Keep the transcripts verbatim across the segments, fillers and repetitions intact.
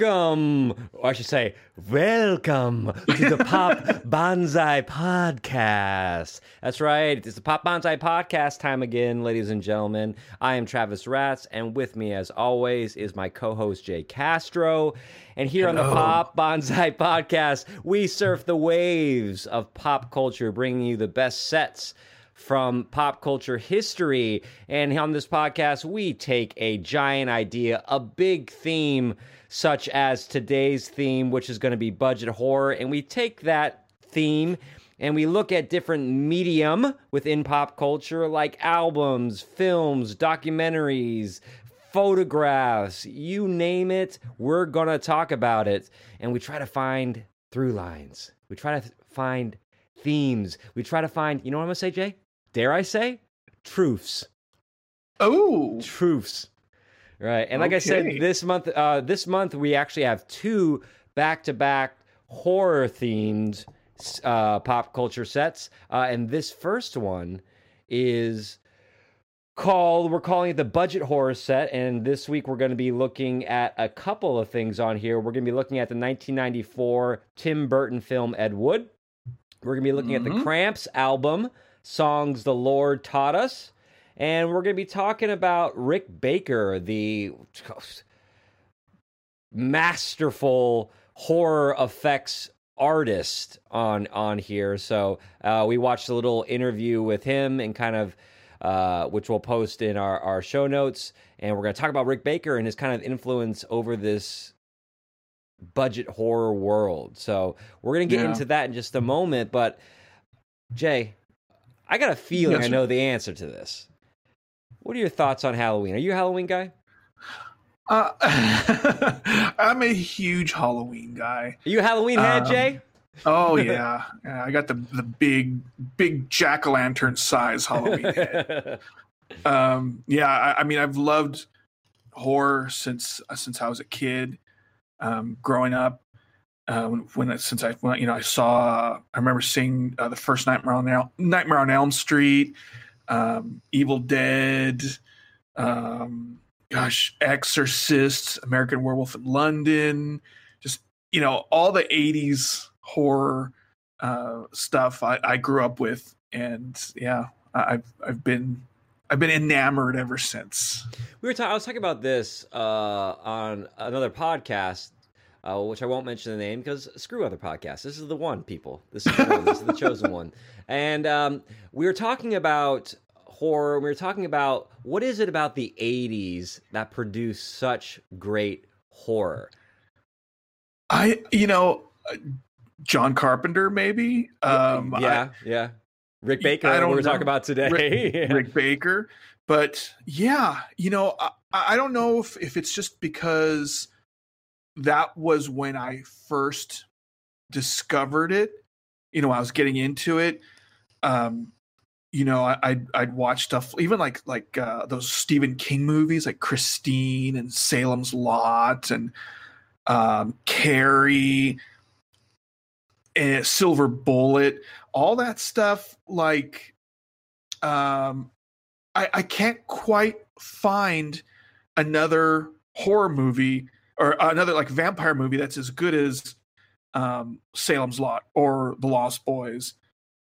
Welcome, or I should say, welcome to the Pop Banzai Podcast. That's right. It's the Pop Banzai Podcast time again, ladies and gentlemen. I am Travis Ratz, and with me, as always, is my co-host, Jay Castro. And here Hello. on the Pop Banzai Podcast, we surf the waves of pop culture, bringing you the best sets from pop culture history. And on this podcast, we take a giant idea, a big theme, such as today's theme, which is going to be budget horror. And we take that theme and we look at different medium within pop culture, like albums, films, documentaries, photographs, you name it, we're going to talk about it. And we try to find through lines. We try to find themes. We try to find, you know what I'm going to say, Jay? Dare I say? Truths. Oh. Truths. Right. And like okay. I said, this month, uh, this month we actually have two back-to-back horror-themed uh, pop culture sets. Uh, and this first one is called, we're calling it the budget horror set. And this week we're going to be looking at a couple of things on here. We're going to be looking at the nineteen ninety-four Tim Burton film, Ed Wood. We're going to be looking mm-hmm. at the Cramps album, Songs the Lord Taught Us. And we're going to be talking about Rick Baker, the masterful horror effects artist on, on here. So uh, we watched a little interview with him and kind of, uh, which we'll post in our, our show notes. And we're going to talk about Rick Baker and his kind of influence over this budget horror world. So we're gonna get yeah. into that in just a moment, but Jay, I got a feeling yes, I know the answer to this. What are your thoughts on Halloween? Are you a Halloween guy? Uh, I'm a huge Halloween guy. Are you a Halloween head, um, Jay? Oh yeah. yeah, I got the the big big jack-o'-lantern size Halloween head. um, yeah, I, I mean I've loved horror since uh, since I was a kid. Um, growing up, uh, when, when since I when, you know I saw I remember seeing uh, the first Nightmare on Elm Nightmare on Elm Street, um, Evil Dead, um, gosh, Exorcist, American Werewolf in London, just you know all the eighties horror uh, stuff I, I grew up with, and yeah, I, I've I've been. I've been enamored ever since. We were talking. I was talking about this uh, on another podcast, uh, which I won't mention the name because screw other podcasts. This is the one, people. This is the one. This is the chosen one. And um, we were talking about horror. We were talking about what is it about the eighties that produced such great horror? I, you know, John Carpenter, maybe. Um, yeah, I, yeah. Rick Baker, I don't we're talking about today. Rick, yeah. Rick Baker. But yeah, you know, I, I don't know if, if it's just because that was when I first discovered it. You know, I was getting into it. Um, you know, I, I'd, I'd watch stuff, even like like uh, those Stephen King movies, like Christine and Salem's Lot and um, Carrie. And Silver Bullet, all that stuff, like, um, I, I can't quite find another horror movie or another, like, vampire movie that's as good as um, Salem's Lot or The Lost Boys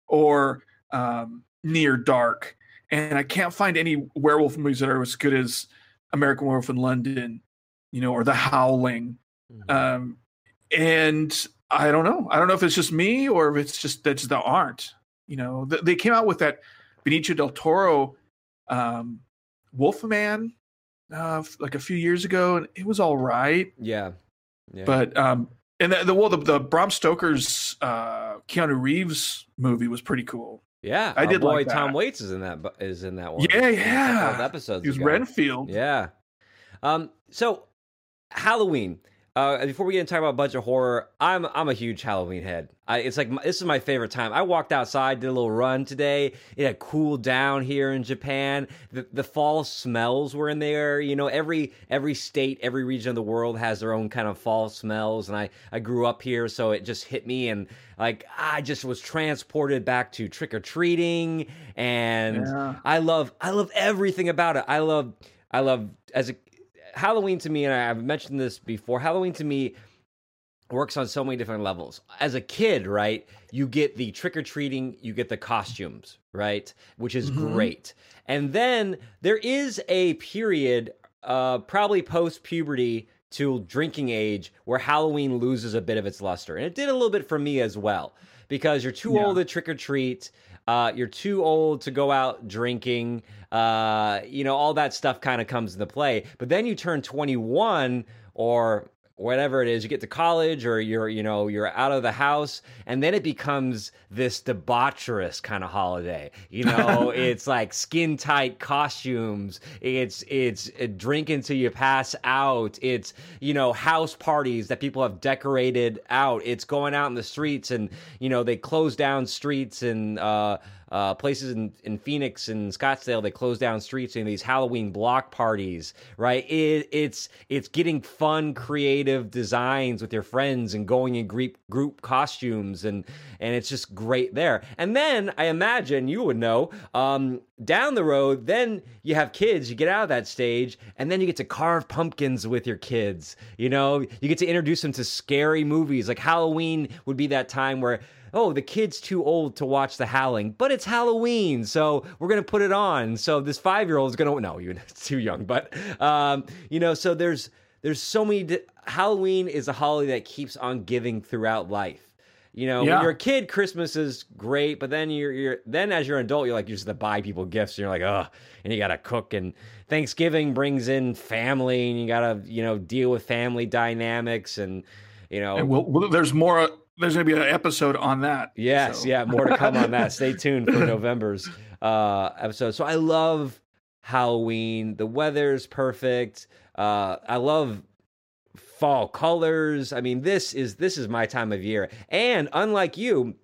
or um, Near Dark. And I can't find any werewolf movies that are as good as American Werewolf in London, you know, or The Howling. Mm-hmm. Um, and... I don't know. I don't know if it's just me or if it's just that's the art. You know, th- they came out with that Benicio del Toro um, Wolfman uh, f- like a few years ago, and it was all right. Yeah, yeah. But um, and the, the well, the, the Bram Stoker's uh, Keanu Reeves movie was pretty cool. Yeah, I did. Boy, like that. Tom Waits is in that. Is in that one. Yeah, yeah. Episodes. He was ago. Renfield. Yeah. Um. So, Halloween. Uh, before we get into talking about budget horror, I'm I'm a huge Halloween head. I, it's like my, this is my favorite time. I walked outside, did a little run today. It had cooled down here in Japan. The, the fall smells were in the air. You know, every every state, every region of the world has their own kind of fall smells. And I, I grew up here, so it just hit me. And like I just was transported back to trick or treating. And yeah. I love I love everything about it. I love I love as a Halloween to me, and I've mentioned this before, Halloween to me works on so many different levels. As a kid, right, you get the trick-or-treating, you get the costumes, right, which is mm-hmm. great. And then there is a period, uh, probably post-puberty to drinking age, where Halloween loses a bit of its luster. And it did a little bit for me as well, because you're too yeah. old to trick-or-treat, uh, you're too old to go out drinking, uh, you know, all that stuff kind of comes into play. But then you turn twenty-one or whatever it is, you get to college, or you're, you know, you're out of the house, and then it becomes this debaucherous kind of holiday. You know, it's like skin tight costumes. It's, it's drink until you pass out. It's, you know, house parties that people have decorated out. It's going out in the streets, and, you know, they close down streets and, uh, Uh, places in, in Phoenix and Scottsdale, they close down streets in these Halloween block parties, right? It, it's it's getting fun, creative designs with your friends and going in group, group costumes, and and it's just great there. And then I imagine you would know, um, down the road, then you have kids, you get out of that stage, and then you get to carve pumpkins with your kids. You know, you get to introduce them to scary movies. Like Halloween would be that time where, oh, the kid's too old to watch The Howling, but it's Halloween, so we're going to put it on. So this five-year-old is going to, no, it's too young, but, um, you know, so there's there's so many, di- Halloween is a holiday that keeps on giving throughout life. You know, yeah. when you're a kid, Christmas is great, but then you're, you're, then as you're an adult, you're like, you just have to buy people gifts, and you're like, ugh, and you got to cook, and Thanksgiving brings in family, and you got to, you know, deal with family dynamics, and, you know. And we'll, well, there's more... Uh... There's going to be an episode on that. Yes, so. yeah, more to come on that. Stay tuned for November's uh, episode. So I love Halloween. The weather's perfect. Uh, I love fall colors. I mean, this is this is my time of year. And unlike you,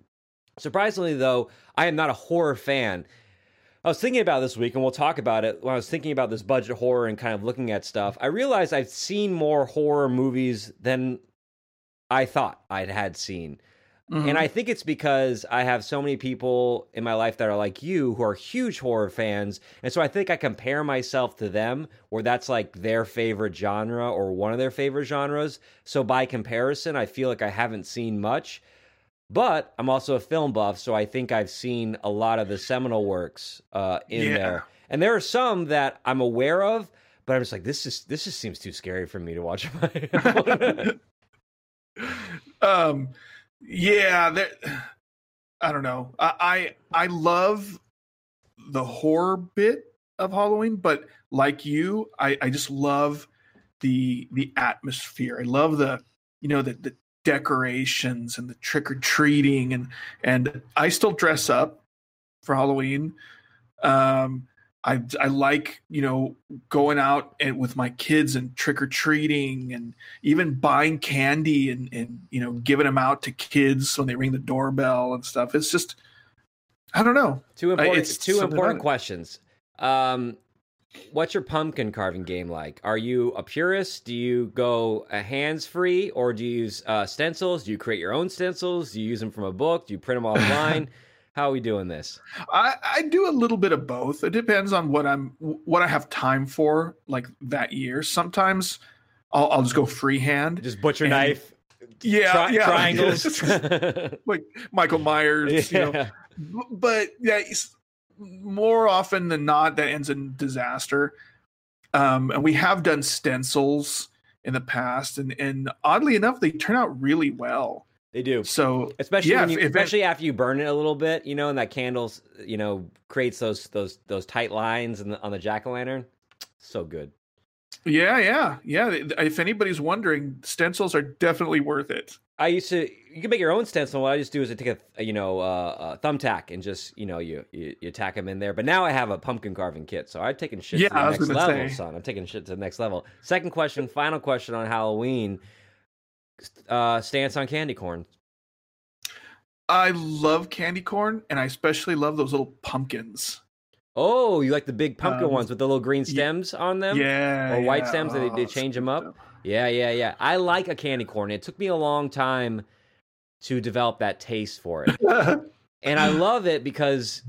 surprisingly though, I am not a horror fan. I was thinking about this week, and we'll talk about it, when I was thinking about this budget horror and kind of looking at stuff, I realized I've seen more horror movies than I thought I had seen. Mm-hmm. And I think it's because I have so many people in my life that are like you, who are huge horror fans. And so I think I compare myself to them, where that's like their favorite genre or one of their favorite genres. So by comparison, I feel like I haven't seen much. But I'm also a film buff, so I think I've seen a lot of the seminal works uh, in yeah. there. And there are some that I'm aware of, but I'm just like, this is this just seems too scary for me to watch my Um, yeah, there, I don't know. I, I I love the horror bit of Halloween, but like you, I, I just love the the atmosphere. I love the you know the, the decorations and the trick or treating, and and I still dress up for Halloween. Um, I I like you know going out and with my kids and trick or treating, and even buying candy and, and you know giving them out to kids when they ring the doorbell and stuff. It's just I don't know. Two important it's two important questions. Um, what's your pumpkin carving game like? Are you a purist? Do you go hands free, or do you use uh, stencils? Do you create your own stencils? Do you use them from a book? Do you print them online? How are we doing this? I, I do a little bit of both. It depends on what I'm, what I have time for, like that year. Sometimes I'll, I'll just go freehand, just butcher and, knife, yeah, tri- yeah. triangles, like Michael Myers. Yeah. You know, but yeah, more often than not, that ends in disaster. Um, and we have done stencils in the past, and and oddly enough, they turn out really well. They do. So especially yeah, when you, especially it, after you burn it a little bit, you know, and that candles, you know, creates those those those tight lines in the, on the jack-o'-lantern. So good. Yeah, yeah, yeah. If anybody's wondering, stencils are definitely worth it. I used to. You can make your own stencil. What I just do is I take a you know uh, a thumbtack and just you know you, you you tack them in there. But now I have a pumpkin carving kit, so I've taken shit yeah, to the I was next gonna level, say. son. I'm taking shit to the next level. Second question, final question on Halloween. Uh, stance on candy corn. I love candy corn, and I especially love those little pumpkins. Oh, you like the big pumpkin um, ones with the little green stems yeah, on them? Yeah. Or white yeah. stems, oh, they, they change them up? Dope. Yeah, yeah, yeah. I like a candy corn. It took me a long time to develop that taste for it. And I love it because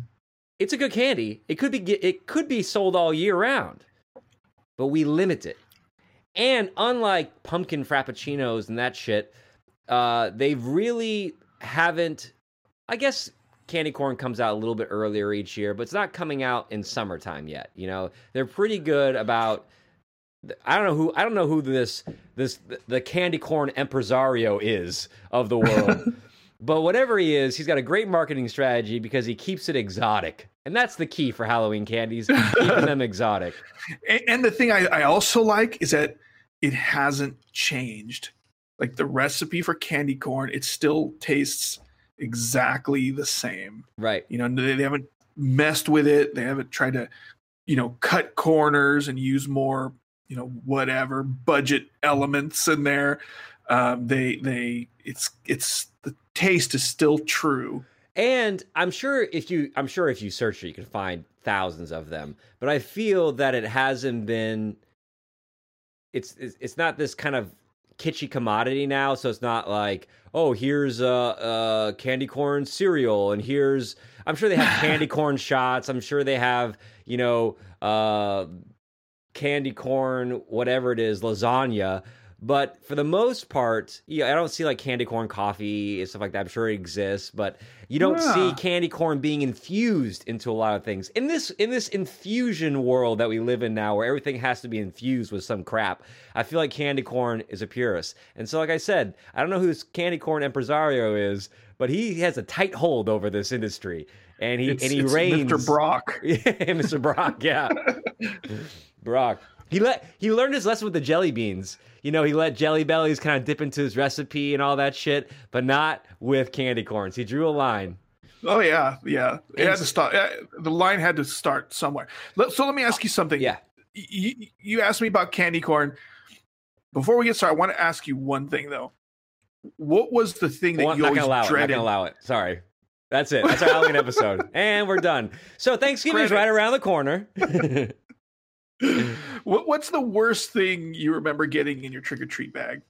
it's a good candy. It could be, it could be sold all year round, but we limit it. And unlike pumpkin frappuccinos and that shit, uh, they really haven't, I guess candy corn comes out a little bit earlier each year, but it's not coming out in summertime yet. You know, they're pretty good about, I don't know who, I don't know who this, this, the candy corn empresario is of the world, but whatever he is, he's got a great marketing strategy because he keeps it exotic. And that's the key for Halloween candies, keeping them exotic. And, and the thing I, I also like is that it hasn't changed. Like the recipe for candy corn, it still tastes exactly the same. Right. You know, they, they haven't messed with it. They haven't tried to, you know, cut corners and use more, you know, whatever budget elements in there. Um, they, they, it's, it's, the taste is still true. And I'm sure if you, I'm sure if you search it, you can find thousands of them. But I feel that it hasn't been. It's it's, it's not this kind of kitschy commodity now. So it's not like, oh, here's a uh, uh, candy corn cereal, and here's. I'm sure they have candy corn shots. I'm sure they have, you know, uh, candy corn, whatever it is, lasagna. But for the most part, yeah, I don't see like candy corn coffee and stuff like that. I'm sure it exists, but you don't yeah. see candy corn being infused into a lot of things. In this in this infusion world that we live in now, where everything has to be infused with some crap, I feel like candy corn is a purist. And so, like I said, I don't know who this candy corn impresario is, but he has a tight hold over this industry, and he it's, and he it's reigns. Mister Brock, yeah, Mister Brock, yeah, Brock. He let he learned his lesson with the jelly beans. You know, he let Jelly Bellies kind of dip into his recipe and all that shit, but not with candy corns. He drew a line. Oh yeah, yeah. It and, had to stop. The line had to start somewhere. So let me ask you something. Yeah. You, you asked me about candy corn. Before we get started, I want to ask you one thing though. What was the thing that well, you always allow dreaded? I'm not gonna allow it. Sorry. That's it. That's our Halloween episode, and we're done. So Thanksgiving's right around the corner. What's the worst thing you remember getting in your trick-or-treat bag?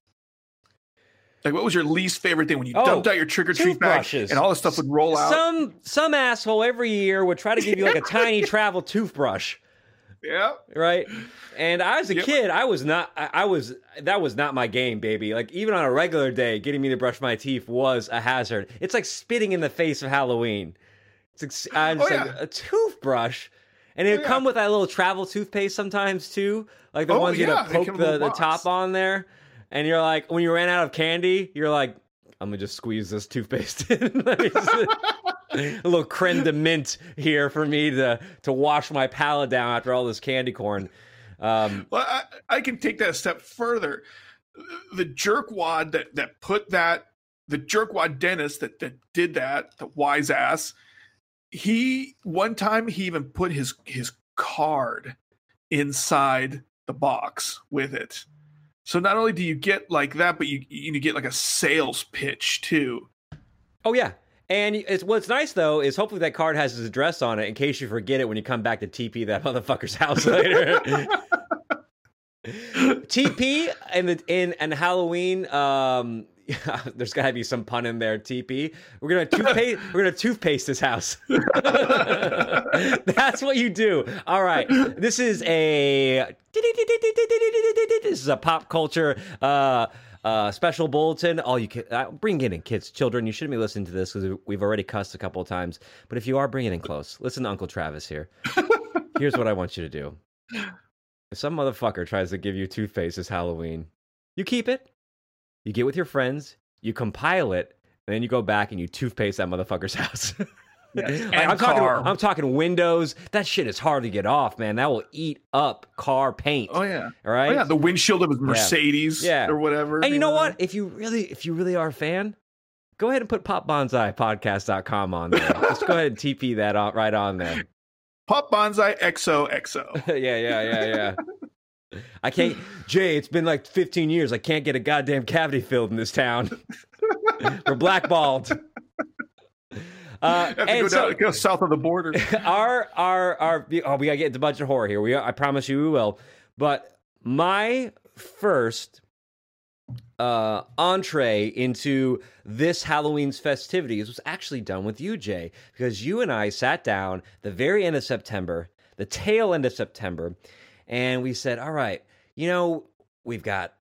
Like, what was your least favorite thing when you oh, dumped out your trick-or-treat bag and all this stuff would roll out? Some some asshole every year would try to give you like a tiny travel toothbrush. Yeah. Right? And I was a yep. kid, I was not, I, I was, that was not my game, baby. Like, even on a regular day, getting me to brush my teeth was a hazard. It's like spitting in the face of Halloween. It's like, I'm just oh, yeah. like, a toothbrush? And it'd oh, yeah. come with that little travel toothpaste sometimes, too. Like the oh, ones you yeah. poke the, the top on there. And you're like, when you ran out of candy, you're like, I'm going to just squeeze this toothpaste in. A little creme de mint here for me to, to wash my palate down after all this candy corn. Um, well, I, I can take that a step further. The jerkwad that, that put that, the jerkwad dentist that, that did that, the wise ass, he one time he even put his his card inside the box with it. So not only do you get like that, but you you get like a sales pitch too. Oh yeah, and it's, what's nice though is hopefully that card has his address on it in case you forget it when you come back to T P that motherfucker's house later. T P and the in and Halloween. Um, there's gotta be some pun in there. T P. We're gonna toothpaste. We're gonna toothpaste this house. That's what you do. All right. This is a. This is a pop culture uh, uh, special bulletin. All you can uh, bring it in, kids, children. You shouldn't be listening to this because we've already cussed a couple of times. But if you are, bring it in close. Listen to Uncle Travis here. Here's what I want you to do. If some motherfucker tries to give you toothpaste this Halloween, you keep it. You get with your friends, you compile it, and then you go back and you toothpaste that motherfucker's house. Yes. Like, I'm talking, I'm talking windows. That shit is hard to get off, man. That will eat up car paint. Oh yeah, all right. Oh, yeah, the windshield of a Mercedes, yeah. or whatever. And you know what? If you really, if you really are a fan, go ahead and put pop banzai podcast dot com on there. Just go ahead and T P that on, right on there. Pop Banzai X O X O. yeah, yeah, yeah, yeah. I can't, Jay, it's been like fifteen years. I can't get a goddamn cavity filled in this town. We're blackballed. Uh, have to and go, so, down, go south of the border. Our, our, our, oh, we gotta get into budget horror here. We, I promise you we will. But my first uh, entree into this Halloween's festivities was actually done with you, Jay, because you and I sat down the very end of September, the tail end of September, and we said, all right, you know, We've got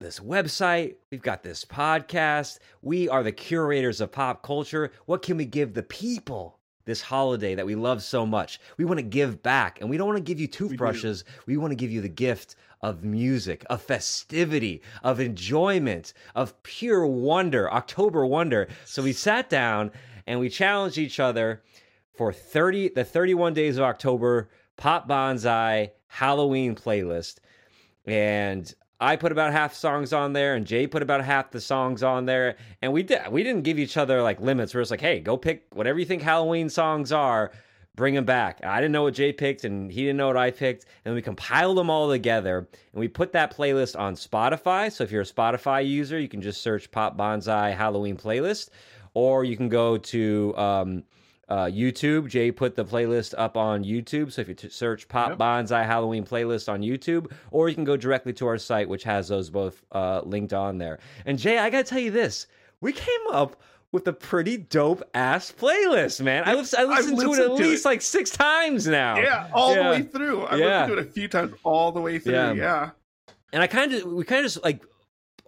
this website. We've got this podcast. We are the curators of pop culture. What can we give the people this holiday that we love so much? We want to give back, and we don't want to give you toothbrushes. We, we want to give you the gift of music, of festivity, of enjoyment, of pure wonder, October wonder. So we sat down and we challenged each other for thirty the thirty-one days of October Pop Banzai Halloween playlist. And I put about half songs on there, and Jay put about half the songs on there. And we did, we didn't give each other like limits. We're just like, hey, go pick whatever you think Halloween songs are, bring them back. And I didn't know what Jay picked, and he didn't know what I picked. And we compiled them all together, and we put that playlist on Spotify. So if you're a Spotify user, you can just search Pop Banzai Halloween playlist, or you can go to um, uh, YouTube. Jay put the playlist up on YouTube. So if you t- search Pop yep. Banzai Halloween playlist on YouTube, or you can go directly to our site, which has those both uh, linked on there. And Jay, I got to tell you this. We came up with a pretty dope-ass playlist, man. I, li- I listened to it at least like six times now. Yeah, all yeah. the way through. I've yeah. listened to it a few times all the way through, yeah. yeah. And I kind of, we kind of just like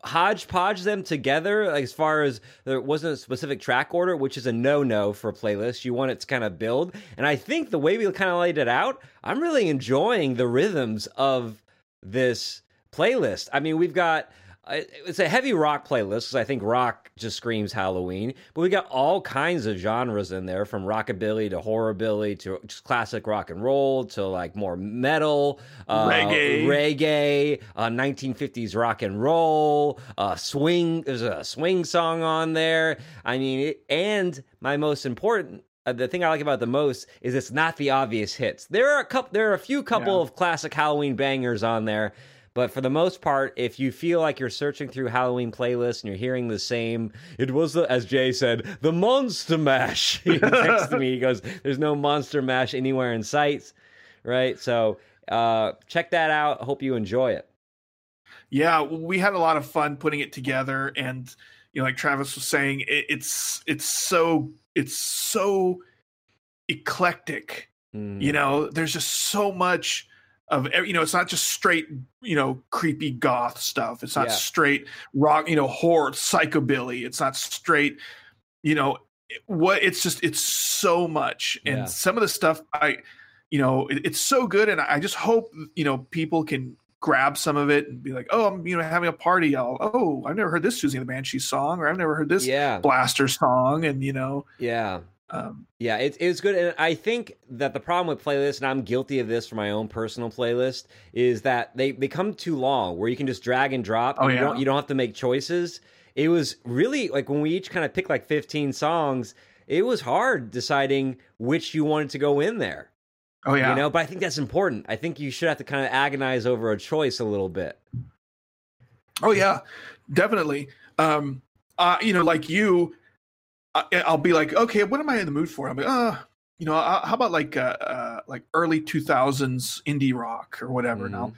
hodgepodge them together, like, as far as there wasn't a specific track order, which is a no-no for a playlist. You want it to kind of build. And I think the way we kind of laid it out, I'm really enjoying the rhythms of this playlist. I mean, we've got... it's a heavy rock playlist because I think rock just screams Halloween, but we got all kinds of genres in there, from rockabilly to horrorbilly to just classic rock and roll to like more metal, uh, reggae, reggae, uh, nineteen fifties rock and roll, uh, swing. There's a swing song on there. I mean, it, and my most important, uh, the thing I like about it the most is it's not the obvious hits. There are a couple, there are a few couple yeah. of classic Halloween bangers on there. But for the most part, if you feel like you're searching through Halloween playlists and you're hearing the same, it was, the, as Jay said, the Monster Mash. He texted me, he goes, there's no Monster Mash anywhere in sight, right? So uh, check that out. Hope you enjoy it. Yeah, we had a lot of fun putting it together. And, you know, like Travis was saying, it, it's it's so it's so eclectic. Mm. You know, there's just so much... of, you know, it's not just straight, you know, creepy goth stuff. It's not yeah. straight rock, you know, horror, psychobilly. It's not straight, you know, what it's just, it's so much. And yeah. some of the stuff I, you know, it, it's so good. And I just hope, you know, people can grab some of it and be like, oh, I'm, you know, having a party. I'll, oh, I've never heard this Susie and the Banshee song, or I've never heard this yeah. Blaster song. And, you know, yeah. Um, yeah, it, it's good. And I think that the problem with playlists, and I'm guilty of this for my own personal playlist, is that they become too long, where you can just drag and drop. And oh, yeah. you, don't, you don't have to make choices. It was really like when we each kind of picked like fifteen songs, it was hard deciding which you wanted to go in there. Oh, yeah. You know, but I think that's important. I think you should have to kind of agonize over a choice a little bit. Oh, yeah, definitely. Um, uh, you know, like you. I'll be like, okay, what am I in the mood for? I'm like, ah, oh, you know, how about like, uh, uh, like early two thousands indie rock or whatever. Mm-hmm. And I'll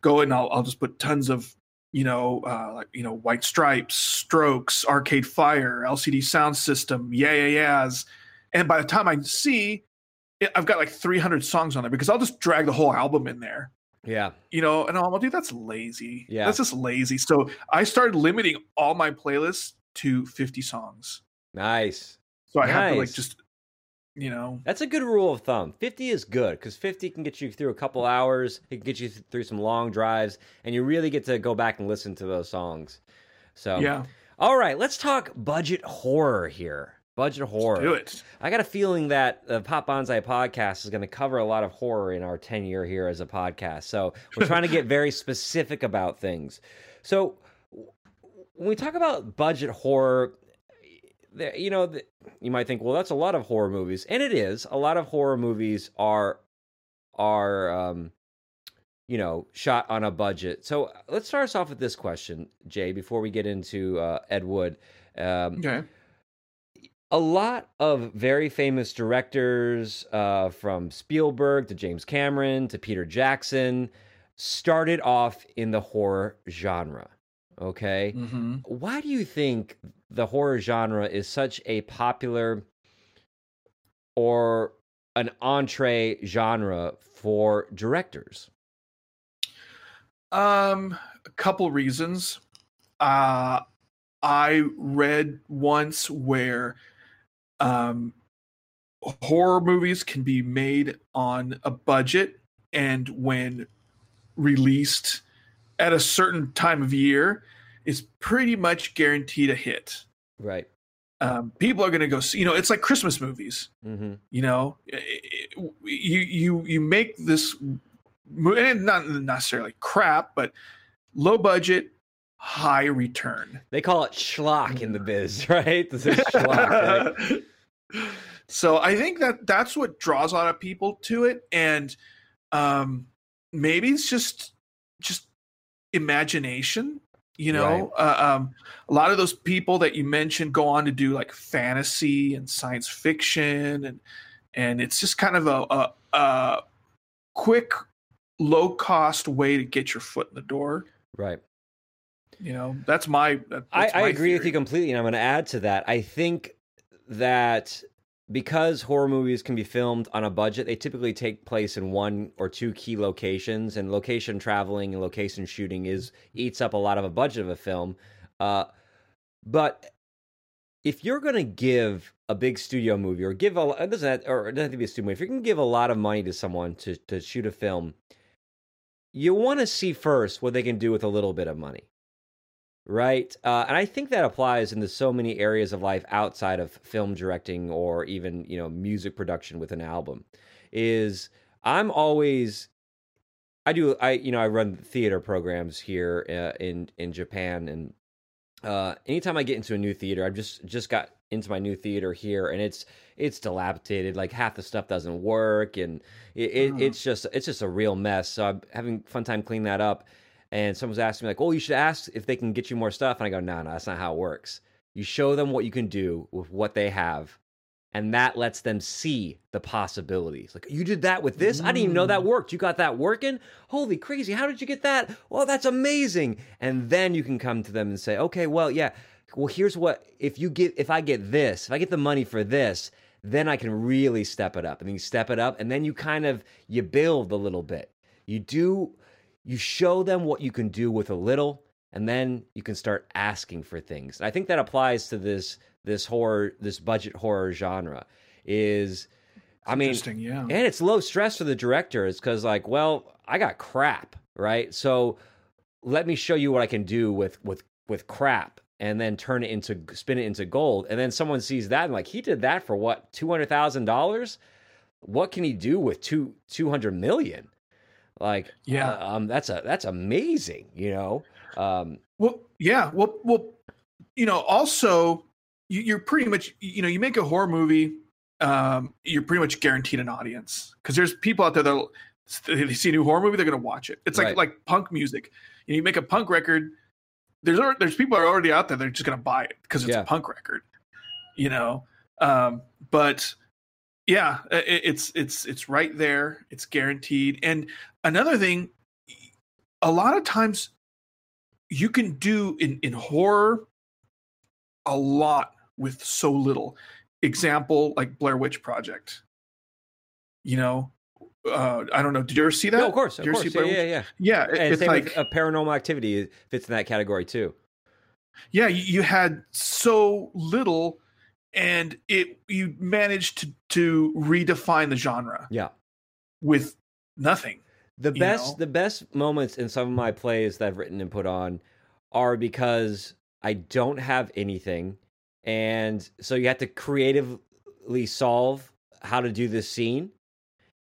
go and I'll, I'll just put tons of, you know, uh, like, you know, White Stripes, Strokes, Arcade Fire, L C D Sound System, yeah, yeah, yeahs. And by the time I see, I've got like three hundred songs on there because I'll just drag the whole album in there. Yeah. You know, and I'll do that's lazy. Yeah. That's just lazy. So I started limiting all my playlists to fifty songs. Nice. So I nice. have to like just, you know. That's a good rule of thumb. fifty is good because fifty can get you through a couple hours. It can get you th- through some long drives, and you really get to go back and listen to those songs. So, yeah. All right, let's talk budget horror here. Budget horror. Let's do it. I got a feeling that the Pop Banzai podcast is going to cover a lot of horror in our tenure here as a podcast. So we're trying to get very specific about things. So when we talk about budget horror, you know, you might think, well, that's a lot of horror movies. And it is. A lot of horror movies are, are um, you know, shot on a budget. So let's start us off with this question, Jay, before we get into uh, Ed Wood. Um, okay. A lot of very famous directors, uh, from Spielberg to James Cameron to Peter Jackson, started off in the horror genre. Okay. Mm-hmm. Why do you think the horror genre is such a popular or an entree genre for directors? Um, a couple reasons. Uh, I read once where um, horror movies can be made on a budget, and when released at a certain time of year, it's pretty much guaranteed a hit. Right. Um, people are going to go see, you know, it's like Christmas movies, mm-hmm. you know, it, it, you, you, you make this and not necessarily crap, but low budget, high return. They call it schlock in the biz, right? This is schlock, right? So I think that that's what draws a lot of people to it. And, um, maybe it's just, just imagination. You know, right. uh, um, a lot of those people that you mentioned go on to do like fantasy and science fiction, and and it's just kind of a, a, a quick, low cost way to get your foot in the door. Right. You know, that's my. That's I, my I agree theory. with you completely, and I'm going to add to that. I think that because horror movies can be filmed on a budget, they typically take place in one or two key locations, and location traveling and location shooting is eats up a lot of a budget of a film. Uh, but if you're going to give a big studio movie or give a it doesn't have, or it doesn't have to be a studio movie, if you can give a lot of money to someone to to shoot a film, you want to see first what they can do with a little bit of money. Right. Uh, and I think that applies into so many areas of life outside of film directing or even, you know, music production with an album is I'm always I do. I, you know, I run theater programs here uh, in in Japan. And uh, anytime I get into a new theater, I've just just got into my new theater here, and it's it's dilapidated. Like half the stuff doesn't work, and it, it, oh. it's just it's just a real mess. So I'm having a fun time cleaning that up. And someone's asking me like, oh, you should ask if they can get you more stuff. And I go, no, no, that's not how it works. You show them what you can do with what they have. And that lets them see the possibilities. Like, you did that with this? Mm. I didn't even know that worked. You got that working? Holy crazy. How did you get that? Well, that's amazing. And then you can come to them and say, okay, well, yeah, well, here's what, if you get, if I get this, if I get the money for this, then I can really step it up. And then you step it up, and then you kind of, you build a little bit. You do... You show them what you can do with a little, and then you can start asking for things. And I think that applies to this this horror, this budget horror genre. Is, I mean, yeah. And it's low stress for the director. It's because like, well, I got crap, right? So let me show you what I can do with with with crap, and then turn it into spin it into gold. And then someone sees that and like, he did that for what, two hundred thousand dollars? What can he do with two two hundred million? Like, yeah, uh, um, that's a, that's amazing, you know? Um, well, yeah, well, well, you know, also you, you're pretty much, you know, you make a horror movie, um, you're pretty much guaranteed an audience, because there's people out there that they see a new horror movie, they're going to watch it. It's like, right. like punk music. You know, you make a punk record. There's, there's people that are already out there. They're just going to buy it because it's yeah. a punk record, you know? Um, but yeah, it, it's, it's, it's right there. It's guaranteed. And another thing, a lot of times you can do in, in horror a lot with so little. Example, like Blair Witch Project. You know, uh, I don't know. Did you ever see that? No, of course. Of course. Yeah, yeah, yeah. Yeah, it, and it's same like, with a Paranormal Activity fits in that category too. Yeah, you, you had so little, and it you managed to, to redefine the genre. Yeah, with nothing. The best, you know? the best moments in some of my plays that I've written and put on are because I don't have anything, and so you have to creatively solve how to do this scene.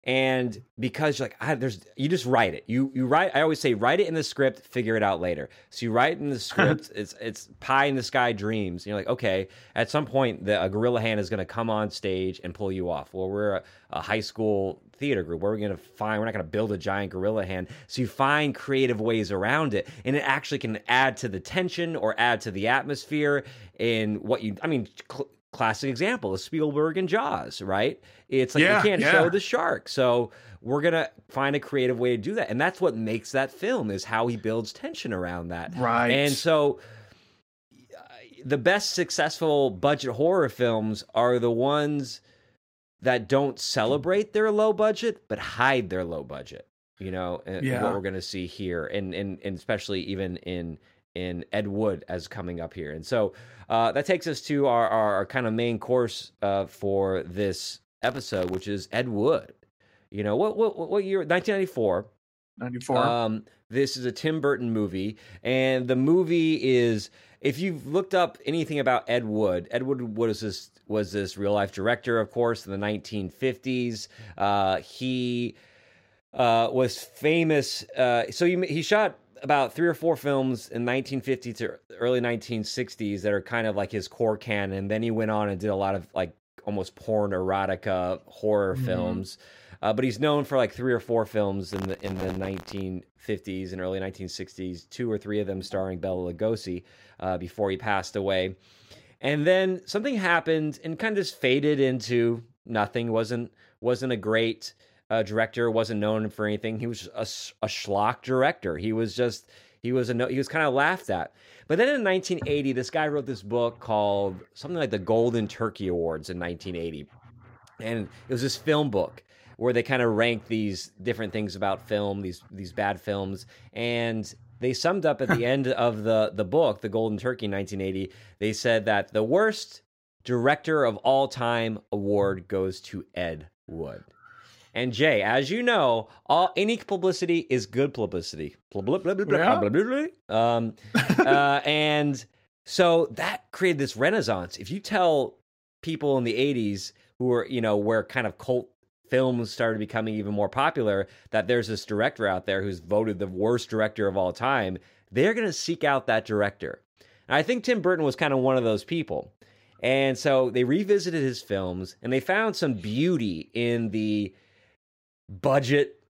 And because you're like, I, there's, you just write it. You you write. I always say, write it in the script, figure it out later. So you write in the script. it's it's pie in the sky dreams. And you're like, okay, at some point, the, a gorilla hand is going to come on stage and pull you off. Well, we're a, a high school theater group. Where are we going to find? We're not going to build a giant gorilla hand. So you find creative ways around it, and it actually can add to the tension or add to the atmosphere in what you. I mean. Cl- Classic example is Spielberg and Jaws, right? It's like, yeah, you can't yeah. show the shark. So we're going to find a creative way to do that. And that's what makes that film, is how he builds tension around that. Right. And so the best successful budget horror films are the ones that don't celebrate their low budget, but hide their low budget. you know, and yeah. what we're going to see here, and, and and especially even in in Ed Wood as coming up here. And so uh, that takes us to our, our, our kind of main course uh, for this episode, which is Ed Wood. You know, what what what year? nineteen ninety-four. ninety-four. Um, this is a Tim Burton movie, and the movie is, if you've looked up anything about Ed Wood, Ed Wood was this was this real life director, of course, in the nineteen fifties. Uh, he uh, was famous. Uh, so he, he shot about three or four films in nineteen fifty to early nineteen sixties that are kind of like his core canon. Then he went on and did a lot of like almost porn erotica horror mm-hmm. films. Uh, but he's known for like three or four films in the in the nineteen fifties and early nineteen sixties, two or three of them starring Bela Lugosi uh, before he passed away. And then something happened and kind of just faded into nothing. Wasn't wasn't a great uh, director, wasn't known for anything. He was a, a schlock director. He was just, he was a, he was kind of laughed at. But then in nineteen eighty, this guy wrote this book called something like the Golden Turkey Awards in nineteen eighty. And it was this film book where they kind of ranked these different things about film, these these bad films. And they summed up at the end of the, the book, The Golden Turkey nineteen eighty, they said that the worst director of all time award goes to Ed Wood. And Jay, as you know, all any publicity is good publicity. Blah, blah, blah, blah, blah, blah, blah, blah. Um, uh, and so that created this renaissance. If you tell people in the eighties who were, you know, were kind of cult films started becoming even more popular, that there's this director out there who's voted the worst director of all time, they're going to seek out that director. And I think Tim Burton was kind of one of those people. And so they revisited his films, and they found some beauty in the budget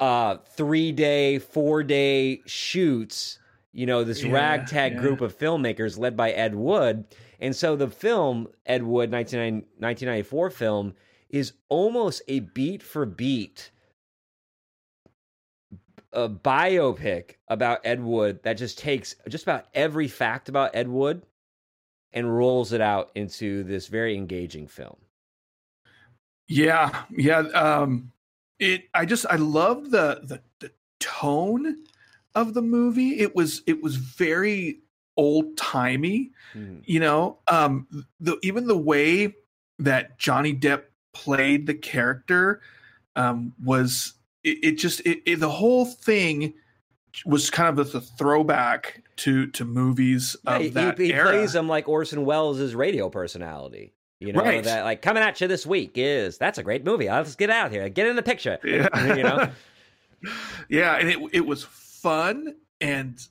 uh, three-day, four-day shoots, you know, this yeah, ragtag yeah. group of filmmakers led by Ed Wood. And so the film, Ed Wood, nineteen ninety-four film, is almost a beat-for-beat a biopic about Ed Wood that just takes just about every fact about Ed Wood and rolls it out into this very engaging film. Yeah, yeah. Um, it. I just I loved the, the the tone of the movie. It was it was very old timey, mm. you know, um, the, even the way that Johnny Depp played the character um, was it, it just it, it, the whole thing was kind of a throwback to to movies of yeah, that he, he era. He plays him like Orson Welles' radio personality, you know, right. that like coming at you this week is that's a great movie. Let's get out here, get in the picture, yeah. you know. Yeah, and it it was fun and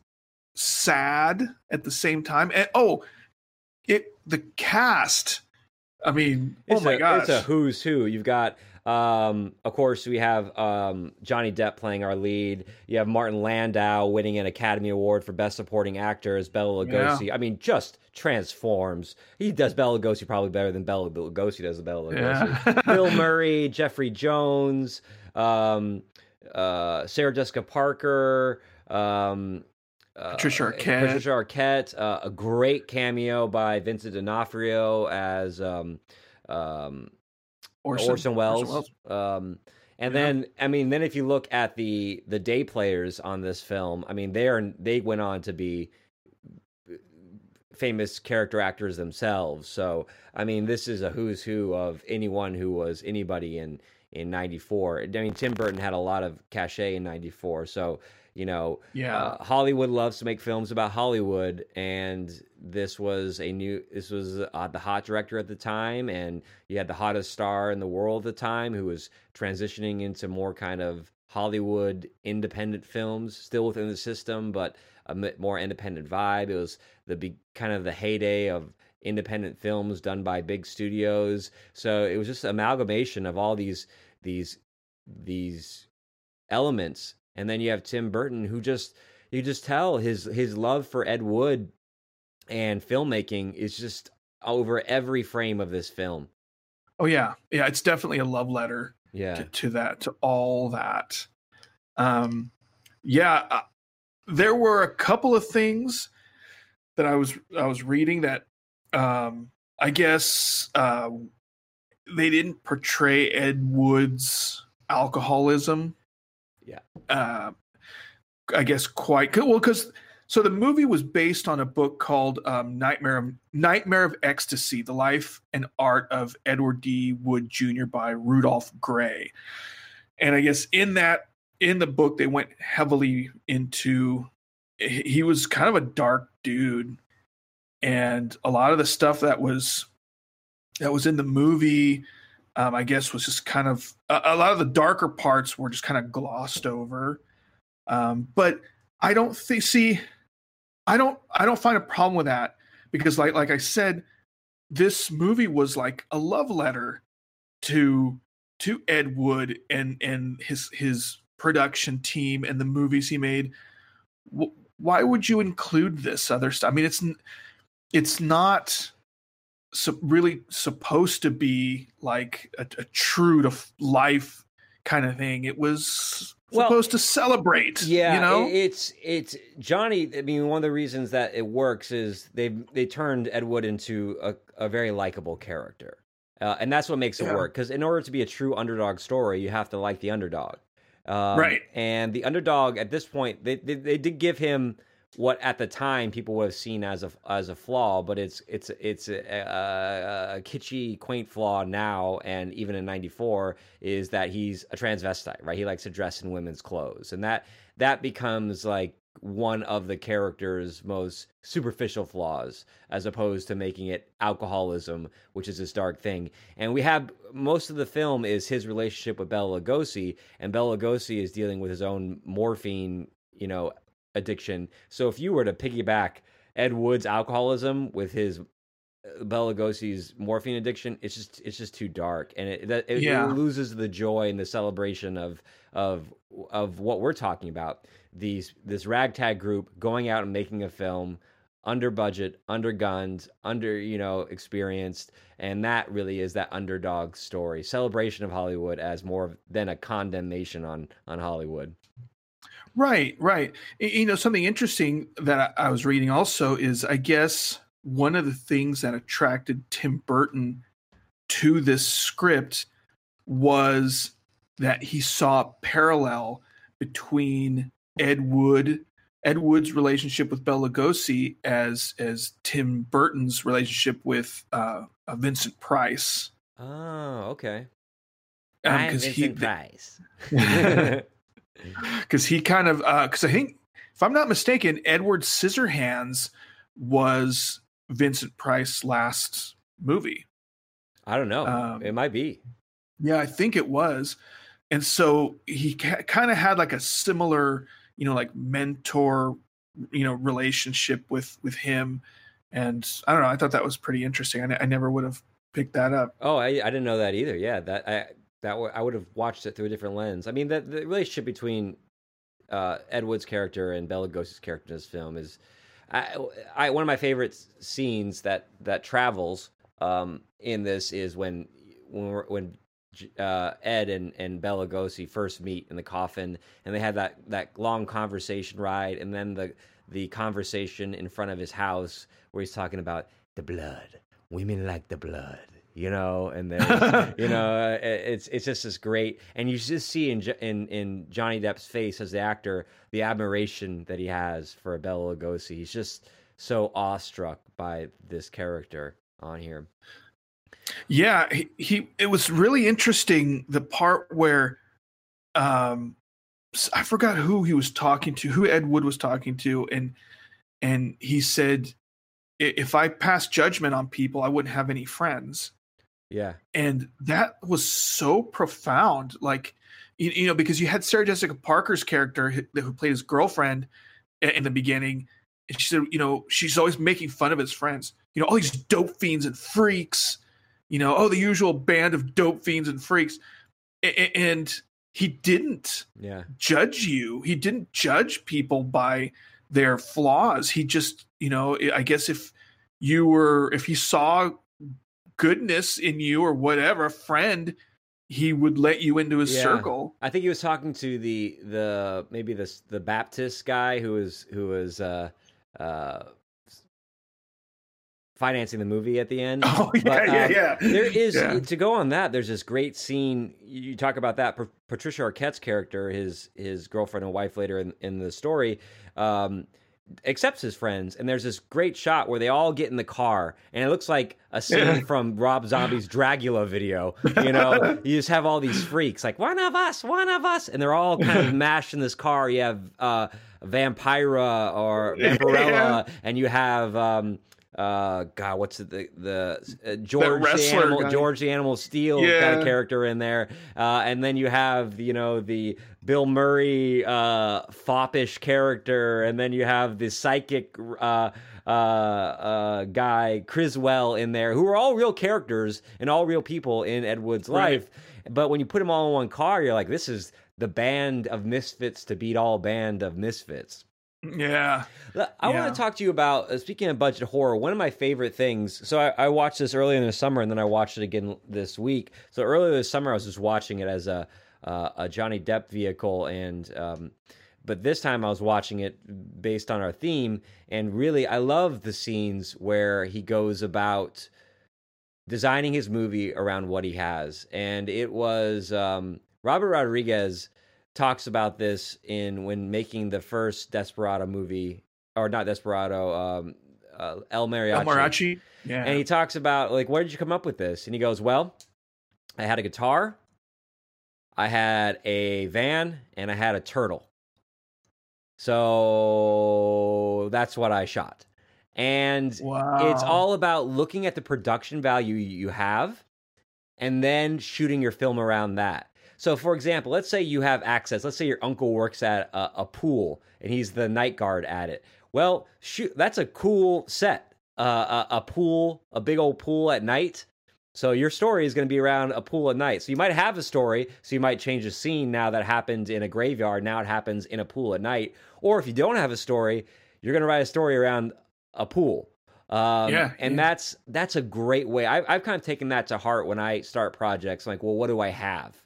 sad at the same time, and oh, it the cast. I mean, it's oh my a, gosh, it's a who's who. You've got, um, of course, we have um, Johnny Depp playing our lead. You have Martin Landau winning an Academy Award for Best Supporting Actor as Bela Lugosi. Yeah. I mean, just transforms. He does Bela Lugosi probably better than Bela Lugosi does the Bela Lugosi. Yeah. Bill Murray, Jeffrey Jones, um, uh, Sarah Jessica Parker. Um, Uh, Patricia Arquette. Patricia Arquette, uh, a great cameo by Vincent D'Onofrio as um, um, Orson. Orson Welles. Orson Welles. Um, and yeah. then, I mean, then if you look at the the day players on this film, I mean, they are they went on to be famous character actors themselves. So, I mean, this is a who's who of anyone who was anybody in in ninety-four. I mean, Tim Burton had a lot of cachet in ninety-four, so. You know, yeah. uh, Hollywood loves to make films about Hollywood, and this was a new. This was uh, the hot director at the time, and you had the hottest star in the world at the time, who was transitioning into more kind of Hollywood independent films, still within the system, but a more independent vibe. It was the big, kind of the heyday of independent films done by big studios. So it was just an amalgamation of all these these these elements. And then you have Tim Burton, who just you just tell his his love for Ed Wood and filmmaking is just over every frame of this film. Oh yeah, yeah, it's definitely a love letter. Yeah, to, to that, to all that. Um, yeah, uh, there were a couple of things that I was I was reading that um, I guess uh, they didn't portray Ed Wood's alcoholism. Yeah. Uh, I guess quite well, because so the movie was based on a book called um, Nightmare of, Nightmare of Ecstasy: The Life and Art of Edward D. Wood Junior by Rudolph Gray. And I guess in that in the book they went heavily into he was kind of a dark dude, and a lot of the stuff that was that was in the movie um, I guess was just kind of a, a lot of the darker parts were just kind of glossed over. Um, but I don't think, see, I don't, I don't find a problem with that because like, like I said, this movie was like a love letter to, to Ed Wood and, and his, his production team and the movies he made. Why would you include this other stuff? I mean, it's, it's not so really supposed to be like a, a true to life kind of thing. It was, Well, supposed to celebrate, yeah, you know? It's it's Johnny. I mean, one of the reasons that it works is they they turned Ed Wood into a, a very likable character, uh, and that's what makes it yeah. work. Because in order to be a true underdog story, you have to like the underdog, um, right? And the underdog at this point, they, they they did give him what at the time people would have seen as a as a flaw, but it's it's it's a, a, a kitschy, quaint flaw now, and even in ninety-four is that he's a transvestite, right? He likes to dress in women's clothes, and that that becomes like one of the character's most superficial flaws, as opposed to making it alcoholism, which is this dark thing. And we have most of the film is his relationship with Bela Lugosi, and Bela Lugosi is dealing with his own morphine, you know. addiction. So if you were to piggyback Ed Wood's alcoholism with his Bela Lugosi's morphine addiction, it's just it's just too dark, and it it, yeah. it loses the joy and the celebration of of of what we're talking about. These this ragtag group going out and making a film under budget, under guns, under you know experienced, and that really is that underdog story, celebration of Hollywood as more than a condemnation on on Hollywood. Right, right. You know, something interesting that I was reading also is, I guess, one of the things that attracted Tim Burton to this script was that he saw a parallel between Ed Wood, Ed Wood's relationship with Bela Lugosi as as Tim Burton's relationship with uh, Vincent Price. Oh, okay. Um, I'm Vincent he, Price. Because he kind of, because uh, I think, if I'm not mistaken, Edward Scissorhands was Vincent Price's last movie. I don't know. Um, it might be. Yeah, I think it was. And so he ca- kind of had like a similar, you know, like mentor, you know, relationship with with him. And I don't know. I thought that was pretty interesting. I, n- I never would have picked that up. Oh, I, I didn't know that either. Yeah, that I. That I would have watched it through a different lens. I mean, the, the relationship between uh, Ed Wood's character and Bela Lugosi's character in this film is, I, I one of my favorite scenes that that travels um, in this is when when when uh, Ed and and Bela Lugosi first meet in the coffin, and they had that that long conversation ride, and then the the conversation in front of his house where he's talking about the blood, women like the blood. You know, and then you know, it's it's just this great, and you just see in in in Johnny Depp's face as the actor the admiration that he has for Bela Lugosi. He's just so awestruck by this character on here. Yeah, he, he it was really interesting the part where, um, I forgot who he was talking to, who Ed Wood was talking to, and and he said, "If I passed judgment on people, I wouldn't have any friends." Yeah. And that was so profound. Like, you, you know, because you had Sarah Jessica Parker's character who, who played his girlfriend in the beginning. And she said, you know, she's always making fun of his friends. You know, all these dope fiends and freaks. You know, oh, the usual band of dope fiends and freaks. A- and he didn't yeah. judge you. He didn't judge people by their flaws. He just, you know, I guess if you were, if he saw goodness in you or whatever, a friend, he would let you into his yeah. circle. I think he was talking to the, the, maybe the, the Baptist guy who was, who was, uh, uh, financing the movie at the end. Oh, yeah, but, um, yeah, yeah. There is, yeah. to go on that, there's this great scene. You talk about that. P- Patricia Arquette's character, his his girlfriend and wife later in, in the story, um, accepts his friends. And there's this great shot where they all get in the car. And it looks like a scene yeah. from Rob Zombie's Dragula video. You know, you just have all these freaks like, one of us, one of us. And they're all kind of mashed in this car. You have uh, Vampira or Vampirella, yeah. and you have... Um, Uh, God, what's it, the the uh, George the, the animal guy. George the Animal Steel yeah. kind of character in there, uh, and then you have you know the Bill Murray uh, foppish character, and then you have the psychic uh, uh, uh, guy Criswell in there, who are all real characters and all real people in Ed Wood's right. life. But when you put them all in one car, you're like, this is the band of misfits to beat all band of misfits. Yeah. I yeah. want to talk to you about, uh, speaking of budget horror, one of my favorite things. So I, I watched this earlier in the summer, and then I watched it again this week. So earlier this summer, I was just watching it as a uh, a Johnny Depp vehicle. and um, But this time I was watching it based on our theme. And really, I love the scenes where he goes about designing his movie around what he has. And it was um, Robert Rodriguez talks about this in when making the first Desperado movie, or not Desperado, um, uh, El Mariachi. El Mariachi, yeah. And he talks about, like, where did you come up with this? And he goes, well, I had a guitar, I had a van, and I had a turtle. So that's what I shot. And wow. it's all about looking at the production value you have and then shooting your film around that. So, for example, let's say you have access. Let's say your uncle works at a, a pool, and he's the night guard at it. Well, shoot, that's a cool set. Uh, a, a pool, a big old pool at night. So your story is going to be around a pool at night. So you might have a story, so you might change a scene now that happened in a graveyard. Now it happens in a pool at night. Or if you don't have a story, you're going to write a story around a pool. Um, yeah, and yeah. that's that's a great way. I've, I've kind of taken that to heart when I start projects. I'm like, well, what do I have?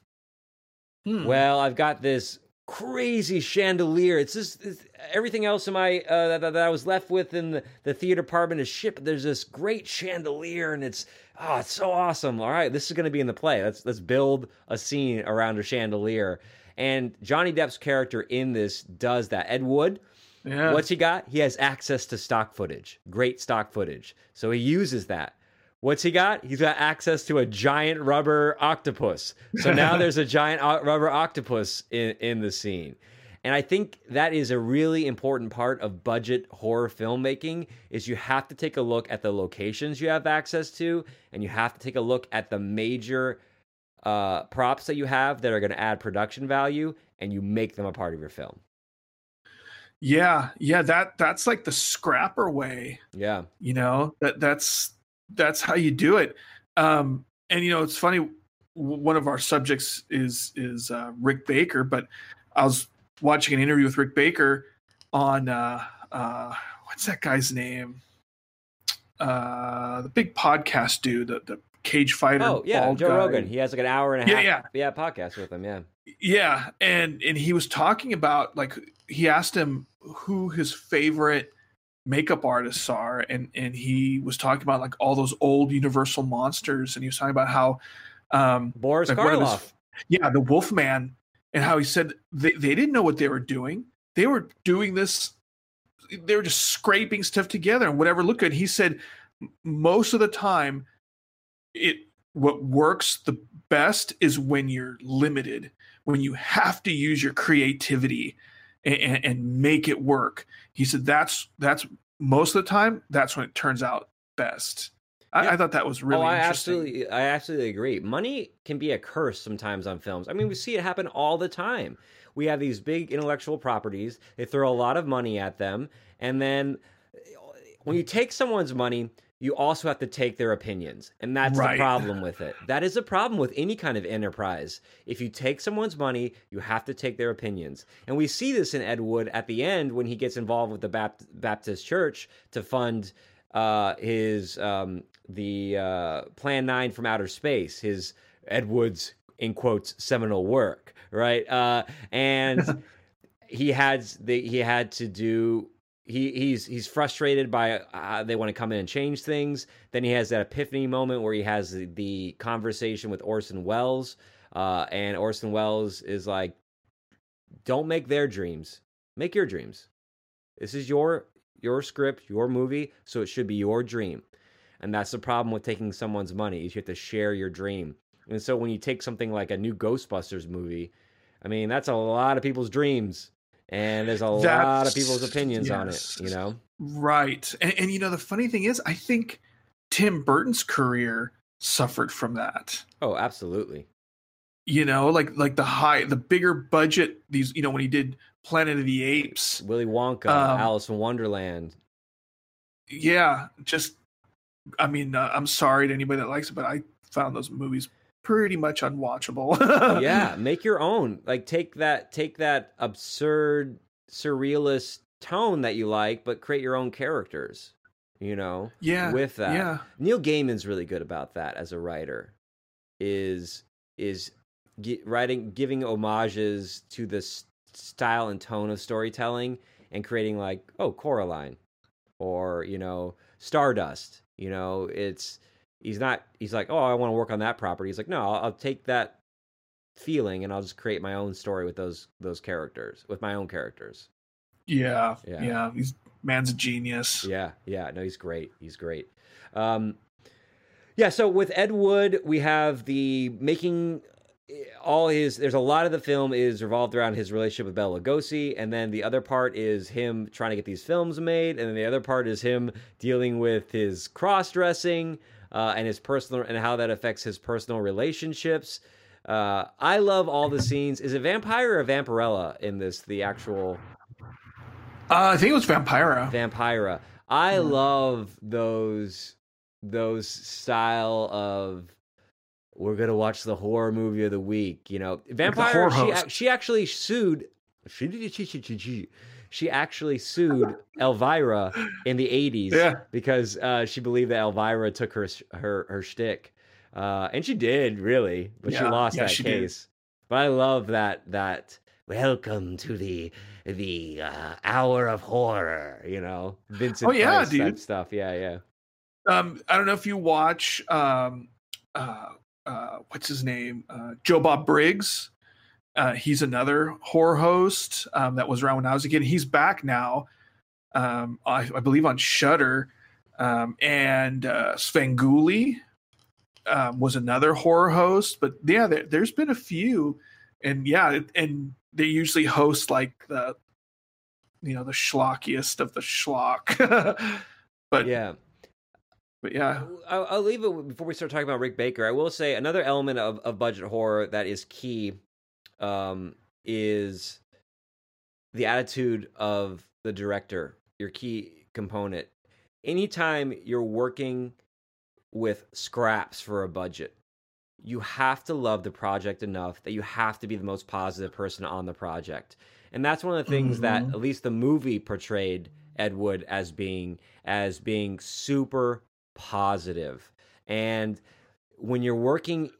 Well, I've got this crazy chandelier. It's just it's, everything else in my uh, that, that I was left with in the, the theater department is shit. But there's this great chandelier, and it's oh, it's so awesome. All right, this is going to be in the play. Let's let's build a scene around a chandelier. And Johnny Depp's character in this does that. Ed Wood, yeah. what's he got? He has access to stock footage, great stock footage. So he uses that. What's he got? He's got access to a giant rubber octopus. So now there's a giant o- rubber octopus in, in the scene. And I think that is a really important part of budget horror filmmaking is you have to take a look at the locations you have access to, and you have to take a look at the major uh, props that you have that are going to add production value, and you make them a part of your film. Yeah, yeah, that that's like the scrapper way. Yeah. You know, that that's... that's how you do it. Um, and, you know, it's funny. W- one of our subjects is, is uh, Rick Baker, but I was watching an interview with Rick Baker on uh, uh, what's that guy's name? Uh, the big podcast dude, the, the cage fighter. Oh, yeah. Joe guy. Rogan. He has like an hour and a half. Yeah, yeah. yeah. Podcast with him. Yeah. Yeah. And, and he was talking about, like, he asked him who his favorite makeup artists are, and and he was talking about, like, all those old Universal monsters, and he was talking about how um Boris like Karloff his, yeah the Wolfman, and how he said they, they didn't know what they were doing. They were doing this, they were just scraping stuff together and whatever looked good. He said most of the time it what works the best is when you're limited, when you have to use your creativity And, and make it work. He said that's that's most of the time that's when it turns out best. I, yeah. I thought that was really oh, I interesting. Absolutely, I absolutely agree. Money can be a curse sometimes on films. I mean, we see it happen all the time. We have these big intellectual properties. They throw a lot of money at them. And then when you take someone's money, you also have to take their opinions. And that's right. the problem with it. That is the problem with any kind of enterprise. If you take someone's money, you have to take their opinions. And we see this in Ed Wood at the end when he gets involved with the Baptist Church to fund uh, his um, the uh, Plan nine from Outer Space, his Ed Wood's, in quotes, seminal work, right? Uh, and he had the, he had to do... he he's he's frustrated by uh, they want to come in and change things. Then he has that epiphany moment where he has the, the conversation with Orson Welles, uh, and Orson Welles is like, "Don't make their dreams, make your dreams. This is your your script, your movie, so it should be your dream." And that's the problem with taking someone's money, is you have to share your dream. And so when you take something like a new Ghostbusters movie, I mean, that's a lot of people's dreams. And there's a that's, lot of people's opinions yes. on it, you know? Right. And, and, you know, the funny thing is, I think Tim Burton's career suffered from that. Oh, absolutely. You know, like like the high, the bigger budget, these, you know, when he did Planet of the Apes. Willy Wonka, um, Alice in Wonderland. Yeah, just... I mean, uh, I'm sorry to anybody that likes it, but I found those movies pretty much unwatchable. Yeah, make your own. Like, take that, take that absurd, surrealist tone that you like, but create your own characters. You know, yeah, with that. Yeah. Neil Gaiman's really good about that as a writer. Is is get, writing, giving homages to the s- style and tone of storytelling, and creating like, oh, Coraline, or you know, Stardust. You know, it's, he's not, he's like, oh, I want to work on that property. He's like, no, I'll, I'll take that feeling and I'll just create my own story with those, those characters, with my own characters. Yeah. Yeah. yeah. He's, man's a genius. Yeah. Yeah. No, he's great. He's great. Um, yeah. So with Ed Wood, we have the making all his, there's a lot of the film is revolved around his relationship with Bela Lugosi. And then the other part is him trying to get these films made. And then the other part is him dealing with his cross-dressing uh, and his personal, and how that affects his personal relationships. Uh, I love all the scenes. Is it Vampire or Vampirella in this, the actual? Uh, I think it was Vampira. Vampira. I mm. love those, those style of, we're going to watch the horror movie of the week. You know, Vampire, like she, she actually sued. She, she, she, she, she actually sued Elvira in the eighties yeah. because uh, she believed that Elvira took her, her, her shtick. Uh, and she did really, but yeah. she lost yeah, that she case. Did. But I love that, that welcome to the, the uh, hour of horror, you know, Vincent oh, yeah, Price dude. Type stuff. Yeah. Yeah. Um, I don't know if you watch, um, uh, Uh, what's his name? Uh, Joe Bob Briggs. Uh, he's another horror host um, that was around when I was a kid. He's back now, um, I, I believe, on Shudder. Um, and uh, Svengoolie um, was another horror host. But yeah, there, there's been a few, and yeah, and they usually host like the, you know, the schlockiest of the schlock. But yeah. But yeah, I'll, I'll leave it before we start talking about Rick Baker. I will say another element of, of budget horror that is key um, is the attitude of the director, your key component. Anytime you're working with scraps for a budget, you have to love the project enough that you have to be the most positive person on the project. And that's one of the things mm-hmm. that at least the movie portrayed Ed Wood as being, as being super positive. And when you're working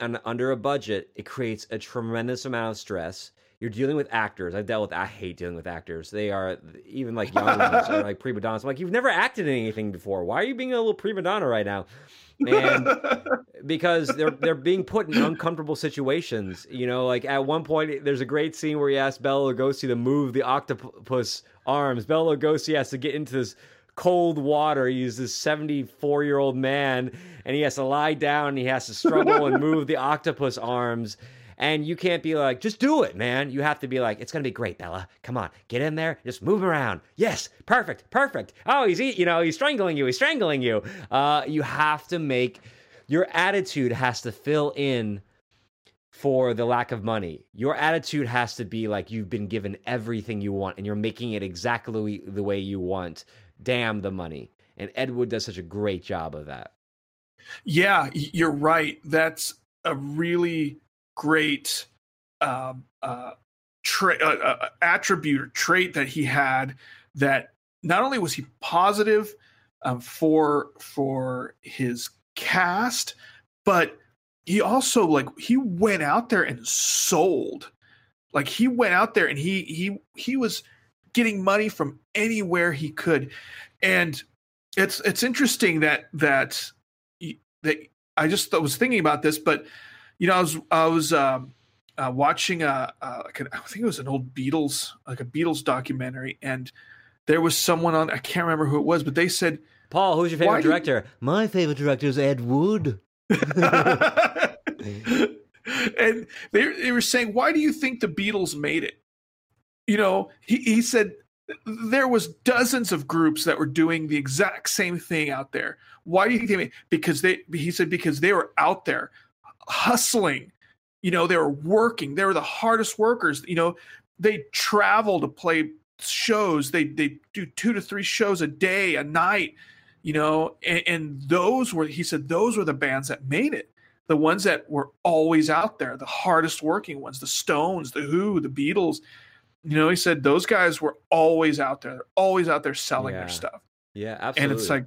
on, under a budget, it creates a tremendous amount of stress. You're dealing with actors. I've dealt with, I hate dealing with actors. They are even like young ones, or like prima donnas. I'm like, you've never acted in anything before. Why are you being a little prima donna right now? And because they're, they're being put in uncomfortable situations. You know, like at one point, there's a great scene where he asks Bela Lugosi to move the octopus arms. Bela Lugosi has to get into this cold water. He's this seventy-four year old man, and he has to lie down and he has to struggle and move the octopus arms, and you can't be like, just do it, man. You have to be like, it's gonna be great, Bella, come on, get in there, just move around, yes, perfect perfect, oh, he's eat, you know, he's strangling you he's strangling you. Uh you have to make, your attitude has to fill in for the lack of money. Your attitude has to be like you've been given everything you want and you're making it exactly the way you want. Damn the money. And Ed Wood does such a great job of that. Yeah, you're right. That's a really great um, uh, tra- uh, uh, attribute or trait that he had, that not only was he positive um, for for his cast, but he also, like, he went out there and sold. Like, he went out there and he he he was getting money from anywhere he could. And it's it's interesting that that that I just was thinking about this, but you know, I was I was um, uh, watching a, a like an, I think it was an old Beatles like a Beatles documentary, and there was someone on, I can't remember who it was, but they said, Paul, who's your favorite director? You... My favorite director is Ed Wood. And they they were saying, why do you think the Beatles made it? You know, he, he said there was dozens of groups that were doing the exact same thing out there. Why do you think they made it? Because they, he said, because they were out there hustling. You know, they were working. They were the hardest workers. You know, they travel to play shows. They they do two to three shows a day, a night, you know, and, and those were, he said, those were the bands that made it. The ones that were always out there, the hardest working ones, the Stones, the Who, the Beatles. You know, he said those guys were always out there. They're always out there selling yeah. their stuff. Yeah, absolutely. And it's like,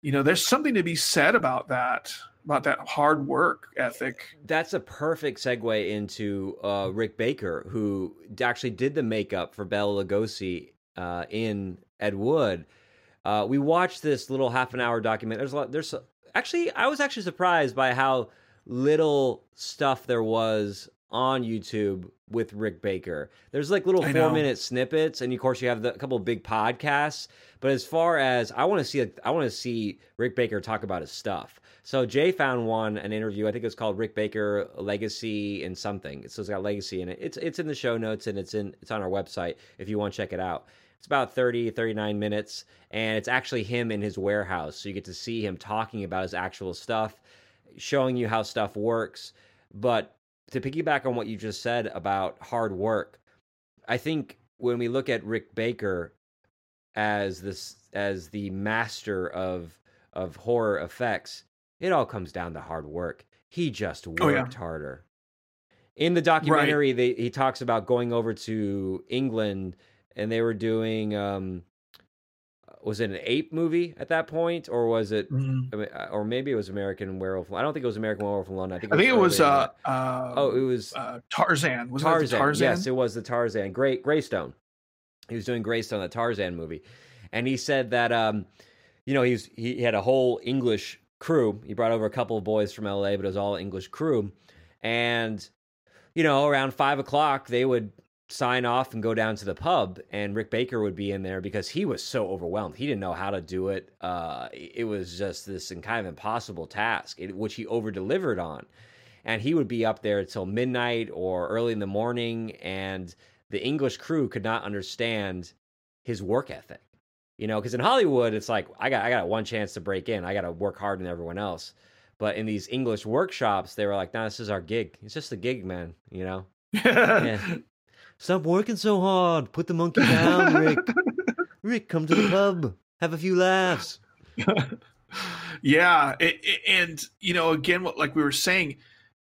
you know, there's something to be said about that, about that hard work ethic. That's a perfect segue into uh, Rick Baker, who actually did the makeup for Bela Lugosi uh, in Ed Wood. Uh, we watched this little half an hour document. There's a lot. There's actually, I was actually surprised by how little stuff there was on YouTube with Rick Baker. There's like little four minute snippets, and of course you have the, a couple of big podcasts. But as far as I want to see, like, I want to see Rick Baker talk about his stuff. So Jay found one, an interview. I think it was called Rick Baker Legacy and something. So it's got legacy in it. It's it's in the show notes, and it's in it's on our website if you want to check it out. It's about thirty, thirty-nine minutes, and it's actually him in his warehouse. So you get to see him talking about his actual stuff, showing you how stuff works. But to piggyback on what you just said about hard work, I think when we look at Rick Baker as this as the master of of horror effects, it all comes down to hard work. He just worked oh, yeah. harder. In the documentary, right. they, he talks about going over to England, and they were doing, um, was it an ape movie at that point, or was it, mm-hmm. or maybe it was American Werewolf? I don't think it was American Werewolf in London. I think it was, I think it was uh, uh, oh, it was uh, Tarzan. Was Tarzan. It Tarzan? Yes, it was the Tarzan. Great Greystone. He was doing Greystone, the Tarzan movie, and he said that, um, you know, he's he had a whole English crew. He brought over a couple of boys from L A, but it was all English crew, and you know, around five o'clock they would sign off and go down to the pub, and Rick Baker would be in there because he was so overwhelmed. He didn't know how to do it. Uh, it was just this kind of impossible task, which he over-delivered on. And he would be up there till midnight or early in the morning, and the English crew could not understand his work ethic. You know, because in Hollywood, it's like, I got I got one chance to break in. I got to work harder than everyone else. But in these English workshops, they were like, no, nah, this is our gig. It's just a gig, man, you know? Yeah. Stop working so hard. Put the monkey down, Rick. Rick, come to the pub. Have a few laughs. Yeah. It, it, and, you know, again, what, like we were saying,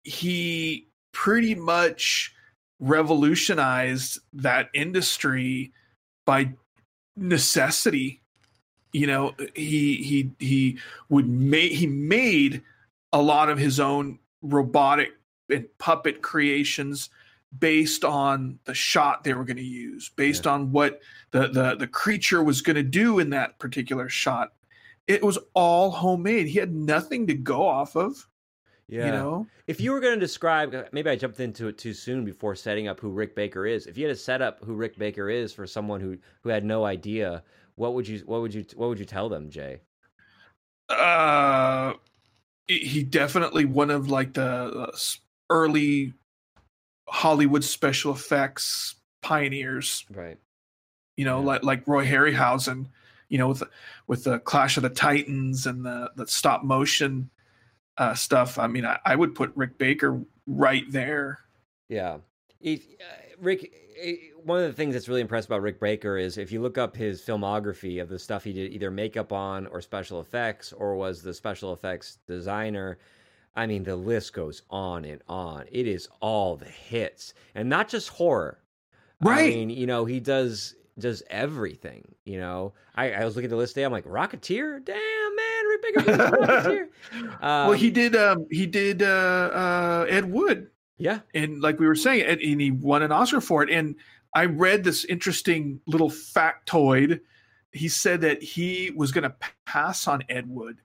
he pretty much revolutionized that industry by necessity. You know, he he he would make he made a lot of his own robotic and puppet creations based on the shot they were going to use, based yeah. on what the, the, the creature was going to do in that particular shot. It was all homemade. He had nothing to go off of. Yeah. You know? If you were going to describe, maybe I jumped into it too soon before setting up who Rick Baker is. If you had to set up who Rick Baker is for someone who, who had no idea, what would you, what would you, what would you tell them, Jay? Uh, he definitely one of like the early Hollywood special effects pioneers, right? You know, yeah. like like Roy Harryhausen, you know, with the, with the Clash of the Titans and the, the stop motion uh, stuff. I mean, I, I would put Rick Baker right there. Yeah, if, uh, Rick. One of the things that's really impressive about Rick Baker is if you look up his filmography of the stuff he did, either makeup on or special effects, or was the special effects designer. I mean, the list goes on and on. It is all the hits, and not just horror. Right. I mean, you know, he does does everything, you know. I, I was looking at the list today. I'm like, Rocketeer? Damn, man, Rick Baker did Rocketeer. Um, well, he did um, he did uh, uh, Ed Wood. Yeah. And like we were saying, and, and he won an Oscar for it. And I read this interesting little factoid. He said that he was going to pass on Ed Wood,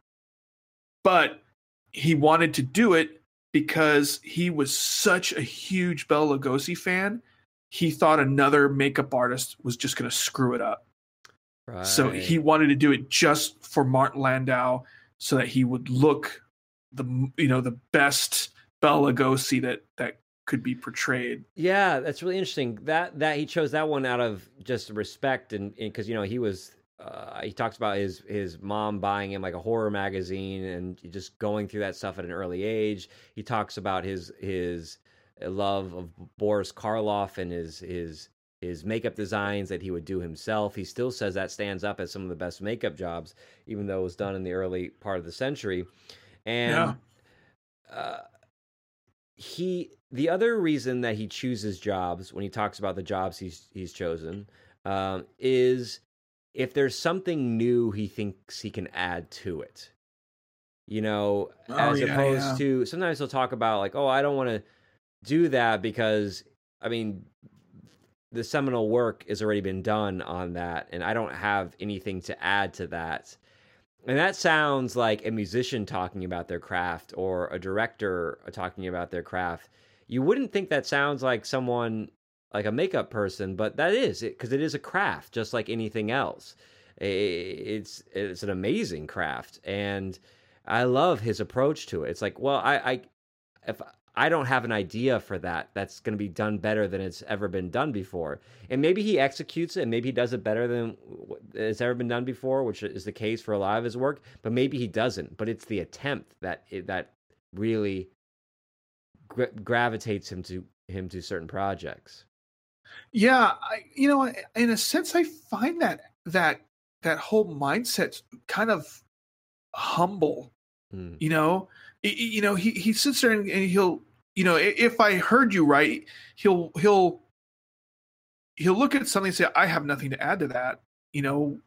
but he wanted to do it because he was such a huge Bela Lugosi fan. He thought another makeup artist was just going to screw it up. Right. So he wanted to do it just for Martin Landau so that he would look the, you know, the best Bela Lugosi that, that could be portrayed. Yeah, that's really interesting. That that he chose that one out of just respect, and because, you know, he was uh, he talks about his his mom buying him like a horror magazine and just going through that stuff at an early age. He talks about his his love of Boris Karloff and his his his makeup designs that he would do himself. He still says that stands up as some of the best makeup jobs, even though it was done in the early part of the century. And yeah. uh, he. The other reason that he chooses jobs, when he talks about the jobs he's he's chosen, um, is if there's something new he thinks he can add to it. You know, oh, as yeah, opposed yeah. to, sometimes he'll talk about like, oh, I don't want to do that because, I mean, the seminal work has already been done on that, and I don't have anything to add to that. And that sounds like a musician talking about their craft or a director talking about their craft. You wouldn't think that sounds like someone, like a makeup person, but that is it, because it is a craft, just like anything else. It's it's an amazing craft, and I love his approach to it. It's like, well, I, I if I don't have an idea for that, that's going to be done better than it's ever been done before. And maybe he executes it, and maybe he does it better than it's ever been done before, which is the case for a lot of his work. But maybe he doesn't. But it's the attempt that that really gravitates him to him to certain projects. Yeah, I, you know, in a sense, I find that that that whole mindset kind of humble. Mm. You know, it, you know, he he sits there and, and he'll, you know, if I heard you right, he'll he'll he'll look at something and say, I have nothing to add to that. You know,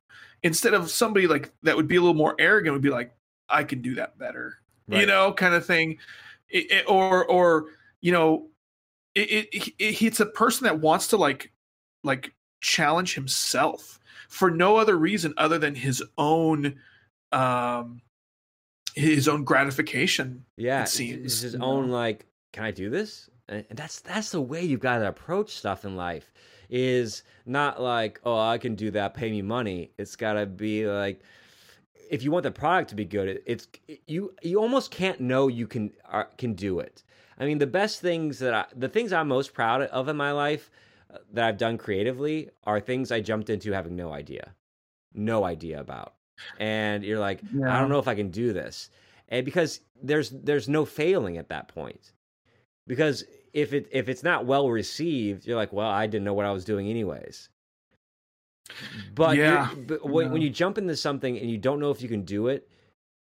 instead of somebody like that would be a little more arrogant, would be like, I can do that better. Right. You know, kind of thing. It, it, or, or you know, it, it, it, it's a person that wants to like, like challenge himself for no other reason other than his own, um, his own gratification. Yeah, it seems. It's his own like, can I do this? And that's that's the way you've got to approach stuff in life. Is not like, oh, I can do that, pay me money. It's got to be like, if you want the product to be good, it's you. You almost can't know you can are, can do it. I mean, the best things that I, the things I'm most proud of in my life uh, that I've done creatively are things I jumped into having no idea, no idea about. And you're like, yeah. I don't know if I can do this, and because there's there's no failing at that point. Because if it if it's not well received, you're like, well, I didn't know what I was doing anyways. But, yeah. but when, yeah. when you jump into something and you don't know if you can do it,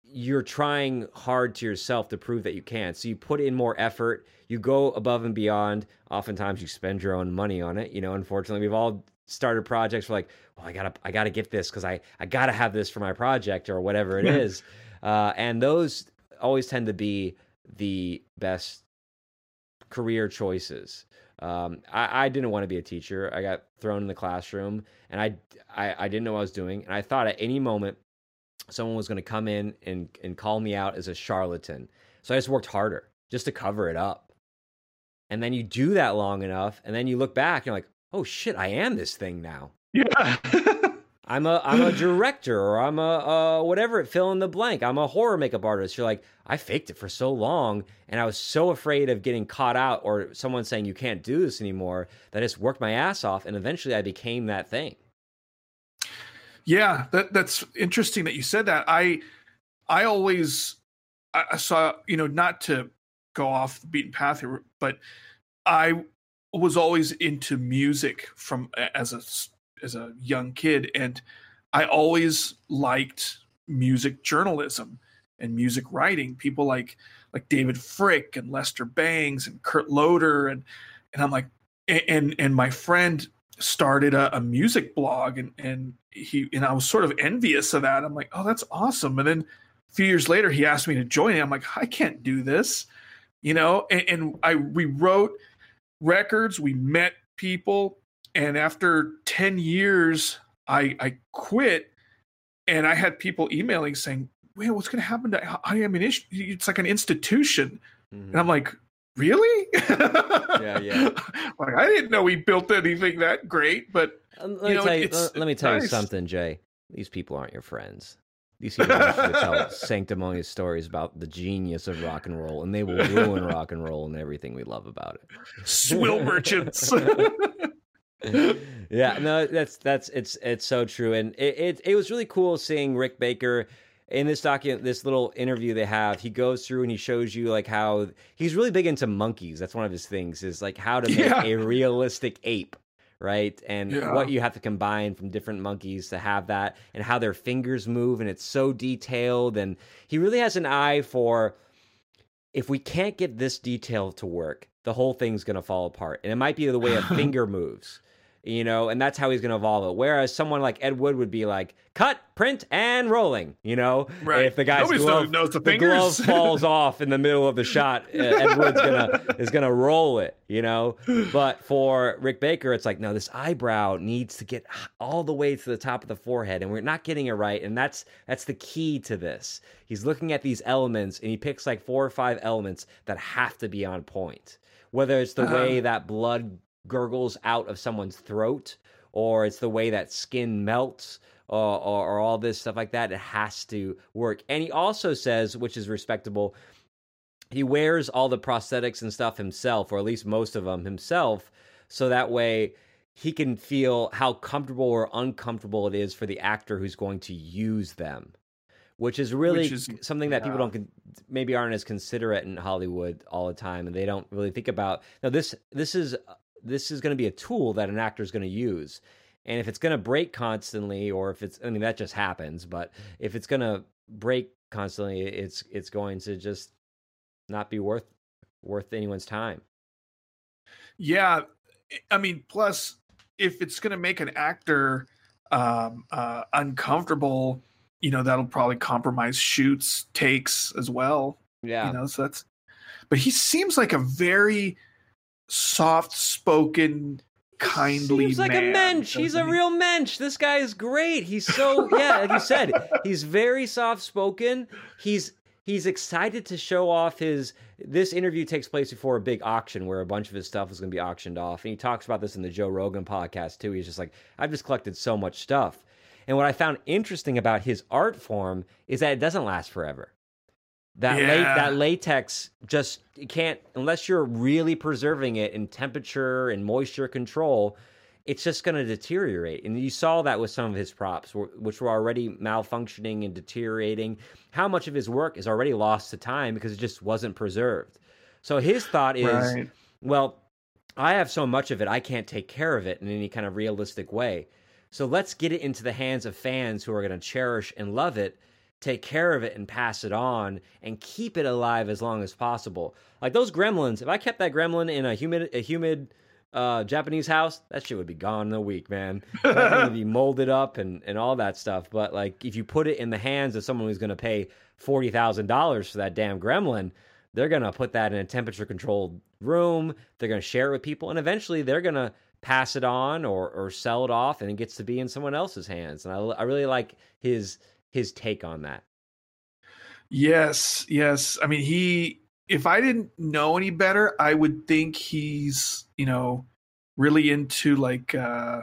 you're trying hard to yourself to prove that you can. So you put in more effort. You go above and beyond. Oftentimes you spend your own money on it. You know, unfortunately, we've all started projects where like, well, I gotta, I gotta get this because I, I gotta have this for my project or whatever it is. Uh, and those always tend to be the best career choices. Um, I, I didn't want to be a teacher. I got thrown in the classroom, and I, I, I didn't know what I was doing. And I thought at any moment someone was going to come in and, and call me out as a charlatan. So I just worked harder just to cover it up. And then you do that long enough, and then you look back and you're like, oh shit, I am this thing now. Yeah. I'm a, I'm a director, or I'm a, uh, whatever, fill in the blank. I'm a horror makeup artist. You're like, I faked it for so long, and I was so afraid of getting caught out or someone saying you can't do this anymore that I just worked my ass off, and eventually I became that thing. Yeah, that that's interesting that you said that. I, I always, I saw, you know, not to go off the beaten path here, but I was always into music from as a as a young kid, and I always liked music journalism and music writing. People like like David Frick and Lester Bangs and Kurt Loder, and and I'm like, and and my friend started a, a music blog, and and he and I was sort of envious of that. I'm like, oh, that's awesome. And then a few years later, he asked me to join it. I'm like, I can't do this, you know. And, and I we wrote records, we met people. And after ten years, I, I quit. And I had people emailing saying, wait, what's going to happen to I am an issue? It's like an institution. Mm-hmm. And I'm like, really? yeah, yeah. Like, I didn't know we built anything that great, but um, let, you know, me you, let me tell nice. you something, Jay. These people aren't your friends. These people want you to tell sanctimonious stories about the genius of rock and roll, and they will ruin rock and roll and everything we love about it. Swill merchants. yeah, no, that's that's it's it's so true, and it, it it was really cool seeing Rick Baker in this document. This little interview they have, he goes through and he shows you like how he's really big into monkeys. That's one of his things, is like how to make yeah. a realistic ape. Right. And yeah. what you have to combine from different monkeys to have that, and how their fingers move. And it's so detailed. And he really has an eye for, if we can't get this detail to work, the whole thing's going to fall apart. And it might be the way a finger moves, you know, and that's how he's going to evolve it. Whereas someone like Ed Wood would be like, cut, print, and rolling, you know, right. If the guy's glove, knows the the glove falls off in the middle of the shot, Ed Wood's gonna is gonna roll it, you know. But for Rick Baker, it's like, no, this eyebrow needs to get all the way to the top of the forehead, and we're not getting it right. And that's that's the key to this. He's looking at these elements, and he picks like four or five elements that have to be on point. Whether it's the uh-huh. way that blood gurgles out of someone's throat, or it's the way that skin melts, or, or, or all this stuff like that. It has to work. And he also says, which is respectable, he wears all the prosthetics and stuff himself, or at least most of them himself, so that way he can feel how comfortable or uncomfortable it is for the actor who's going to use them, which is really which is, something that yeah. people don't maybe aren't as considerate in Hollywood all the time, and they don't really think about. Now this this is. This is going to be a tool that an actor is going to use. And if it's going to break constantly, or if it's, I mean, that just happens, but if it's going to break constantly, it's, it's going to just not be worth, worth anyone's time. Yeah. I mean, plus if it's going to make an actor um, uh, uncomfortable, you know, that'll probably compromise shoots, takes as well. Yeah. You know, so that's, but he seems like a very soft-spoken, kindly Seems like man. a mensch. He's a real mensch. This guy is great. He's so, yeah, like you said, he's very soft-spoken. He's he's excited to show off his, this interview takes place before a big auction where a bunch of his stuff is going to be auctioned off. And he talks about this in the Joe Rogan podcast too. He's just like, I've just collected so much stuff. And what I found interesting about his art form is that it doesn't last forever. That, yeah. la- that latex just can't, unless you're really preserving it in temperature and moisture control, it's just going to deteriorate. And you saw that with some of his props, which were already malfunctioning and deteriorating. How much of his work is already lost to time because it just wasn't preserved? So his thought is, right. well, I have so much of it, I can't take care of it in any kind of realistic way. So let's get it into the hands of fans who are going to cherish and love it, take care of it and pass it on and keep it alive as long as possible. Like those gremlins, if I kept that gremlin in a humid a humid uh, Japanese house, that shit would be gone in a week, man. That would be molded up and, and all that stuff. But like if you put it in the hands of someone who's going to pay forty thousand dollars for that damn gremlin, they're going to put that in a temperature-controlled room. They're going to share it with people. And eventually they're going to pass it on or, or sell it off, and it gets to be in someone else's hands. And I, I really like his... his take on that. Yes, yes. I mean, he, if I didn't know any better, I would think he's, you know, really into like uh,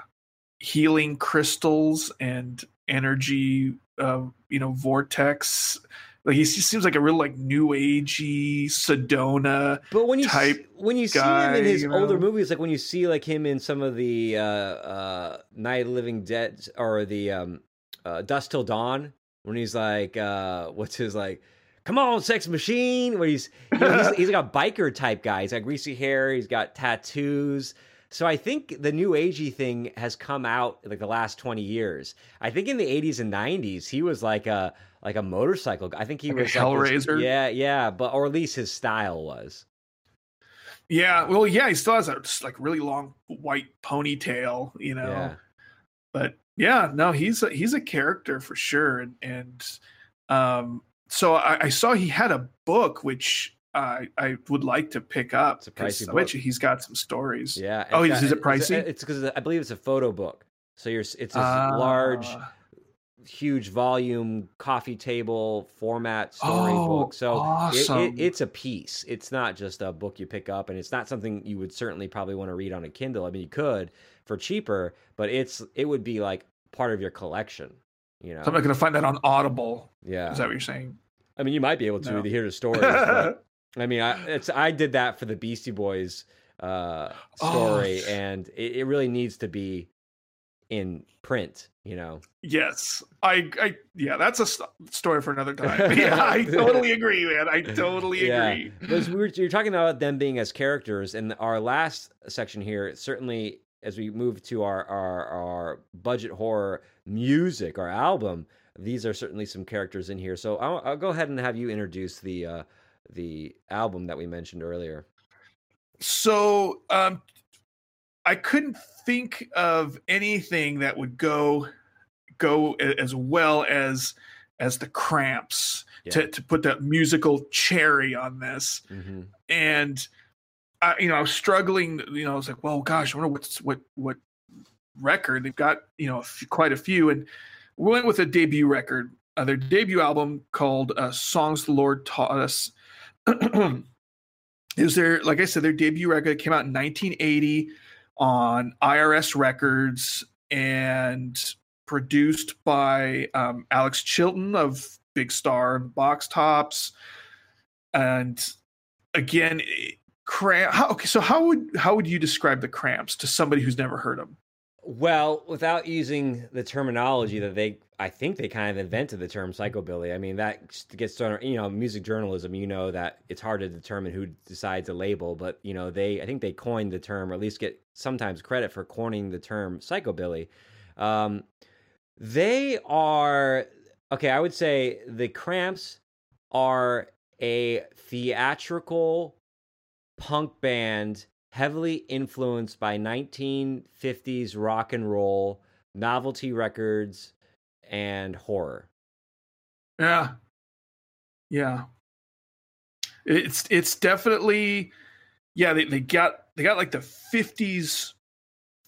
healing crystals and energy, uh, you know, vortex. Like he seems like a real like new agey Sedona. But when you type see, when you guy, see him in his you know? older movies, like when you see like him in some of the uh, uh, Night of the Living Dead or the um, Uh, Dust Till Dawn, when he's like, uh, what's his like, come on, sex machine, where he's, you know, he's, he's like a biker type guy. He's got greasy hair. He's got tattoos. So I think the new agey thing has come out like the last twenty years. I think in the eighties and nineties, he was like a, like a motorcycle guy. I think he like was a Hellraiser. Like this, yeah. Yeah. But, or at least his style was. Yeah. Well, yeah. He still has a just like really long white ponytail, you know, yeah. but yeah, no, he's a, he's a character for sure, and and um, so I, I saw he had a book, which I, I would like to pick up. It's a pricey book. He's got some stories. Yeah. Oh, got, is it pricey? It's because I believe it's a photo book. So you're it's this uh, large, huge volume coffee table format storybook. Oh, so awesome. it, it, it's a piece. It's not just a book you pick up, and it's not something you would certainly probably want to read on a Kindle. I mean, you could for cheaper, but it's it would be like part of your collection. You know, so I'm not going to find that on Audible. Yeah, is that what you're saying? I mean, you might be able to no. hear the stories. But... I mean, I, it's, I did that for the Beastie Boys uh, story, oh. and it, it really needs to be in print, you know? Yes. I, I yeah, that's a st- story for another time. Yeah, I totally agree, man. I totally yeah. agree. Because we were, you're talking about them being as characters, and our last section here, certainly as we move to our, our, our budget horror music, our album, these are certainly some characters in here. So I'll, I'll go ahead and have you introduce the... Uh, the album that we mentioned earlier. So um, I couldn't think of anything that would go go as well as as the Cramps yeah. to, to put that musical cherry on this. Mm-hmm. And I, you know, I was struggling. You know, I was like, well, gosh, I wonder what's what what record they've got. You know, quite a few, and we went with a debut record. Uh, their debut album called uh, "Songs the Lord Taught Us." It was their, like I said, their debut record. It came out in nineteen eighty on I R S Records and produced by um, Alex Chilton of Big Star and Box Tops. And again, Cramp. How, okay, so how would how would you describe the Cramps to somebody who's never heard them? Well, without using the terminology that they, I think they kind of invented the term psychobilly. I mean, that gets thrown, you know, music journalism, you know, that it's hard to determine who decides a label, but, you know, they, I think they coined the term, or at least get sometimes credit for coining the term psychobilly. Um, they are, okay, I would say the Cramps are a theatrical punk band heavily influenced by nineteen fifties rock and roll, novelty records, and horror. Yeah. Yeah. It's it's definitely yeah, they, they got they got like the fifties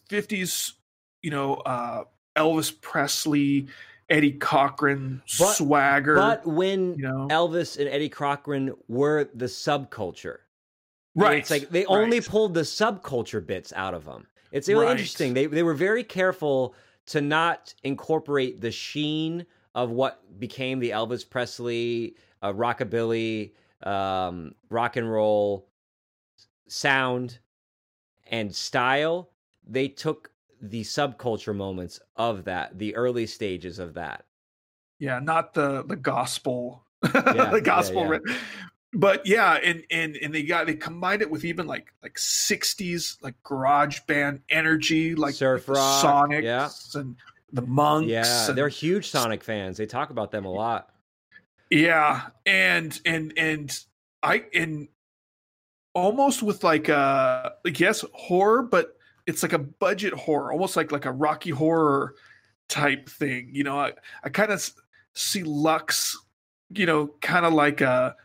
fifties, you know, uh, Elvis Presley, Eddie Cochran but, swagger. But when you know? Elvis and Eddie Cochran were the subculture. Right. And it's like they only right. pulled the subculture bits out of them. It's really right. interesting. They they were very careful to not incorporate the sheen of what became the Elvis Presley, uh, rockabilly, um, rock and roll sound and style. They took the subculture moments of that, the early stages of that. Yeah, not the the gospel, yeah, the gospel. Yeah, yeah. But yeah, and, and and they got they combined it with even like like sixties like garage band energy, like surf rock, Sonics yeah. and the Monks. Yeah, and, they're huge Sonic fans. They talk about them a lot. Yeah, and and and I and almost with like a like yes horror, but it's like a budget horror, almost like like a Rocky Horror type thing. You know, I I kind of see Lux, you know, kind of like a.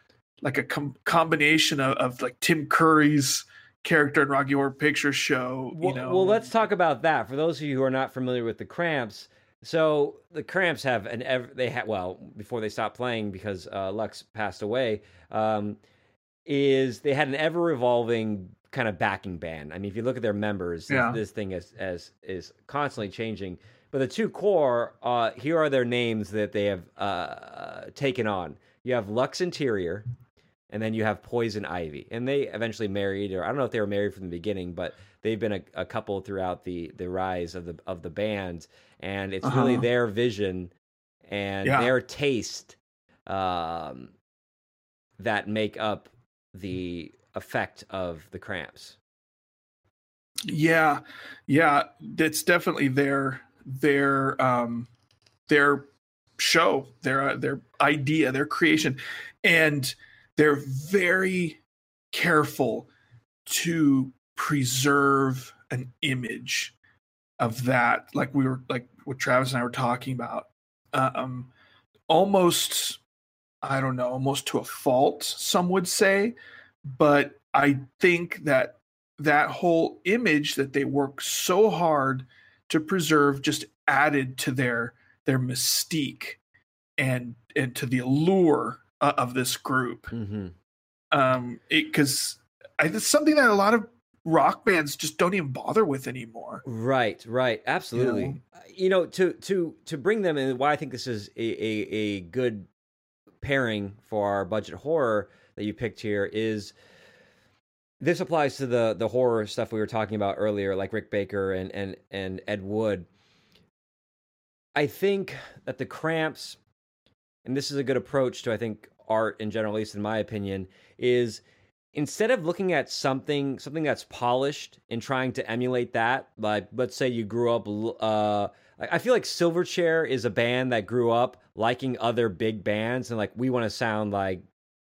like a com- combination of, of like Tim Curry's character in Rocky Horror Picture Show. You well, know? well, let's talk about that. For those of you who are not familiar with the Cramps. So the Cramps have an, ev- they had, well, before they stopped playing because uh, Lux passed away, um, is they had an ever revolving kind of backing band. I mean, if you look at their members, yeah. this, this thing is, as is constantly changing, but the two core, uh, here are their names that they have uh, taken on. You have Lux Interior, and then you have Poison Ivy. And they eventually married, or I don't know if they were married from the beginning, but they've been a, a couple throughout the, the rise of the of the band. And it's uh-huh. really their vision and yeah. their taste um, that make up the effect of the Cramps. Yeah, yeah, that's definitely their their um, their show, their their idea, their creation, and they're very careful to preserve an image of that, like we were, like what Travis and I were talking about. Um, almost I don't know, almost to a fault, some would say. But I think that that whole image that they work so hard to preserve just added to their their mystique and and to the allure uh, of this group. Mm-hmm. Um, it 'cause I, it's something that a lot of rock bands just don't even bother with anymore. Right, right, absolutely. You know, you know to to to bring them in. Why I think this is a, a a good pairing for our budget horror that you picked here is. This applies to the the horror stuff we were talking about earlier, like Rick Baker and and and Ed Wood. I think that the Cramps, and this is a good approach to I think art in general, at least in my opinion, is instead of looking at something something that's polished and trying to emulate that, like let's say you grew up. Uh, I feel like Silverchair is a band that grew up liking other big bands and like we want to sound like.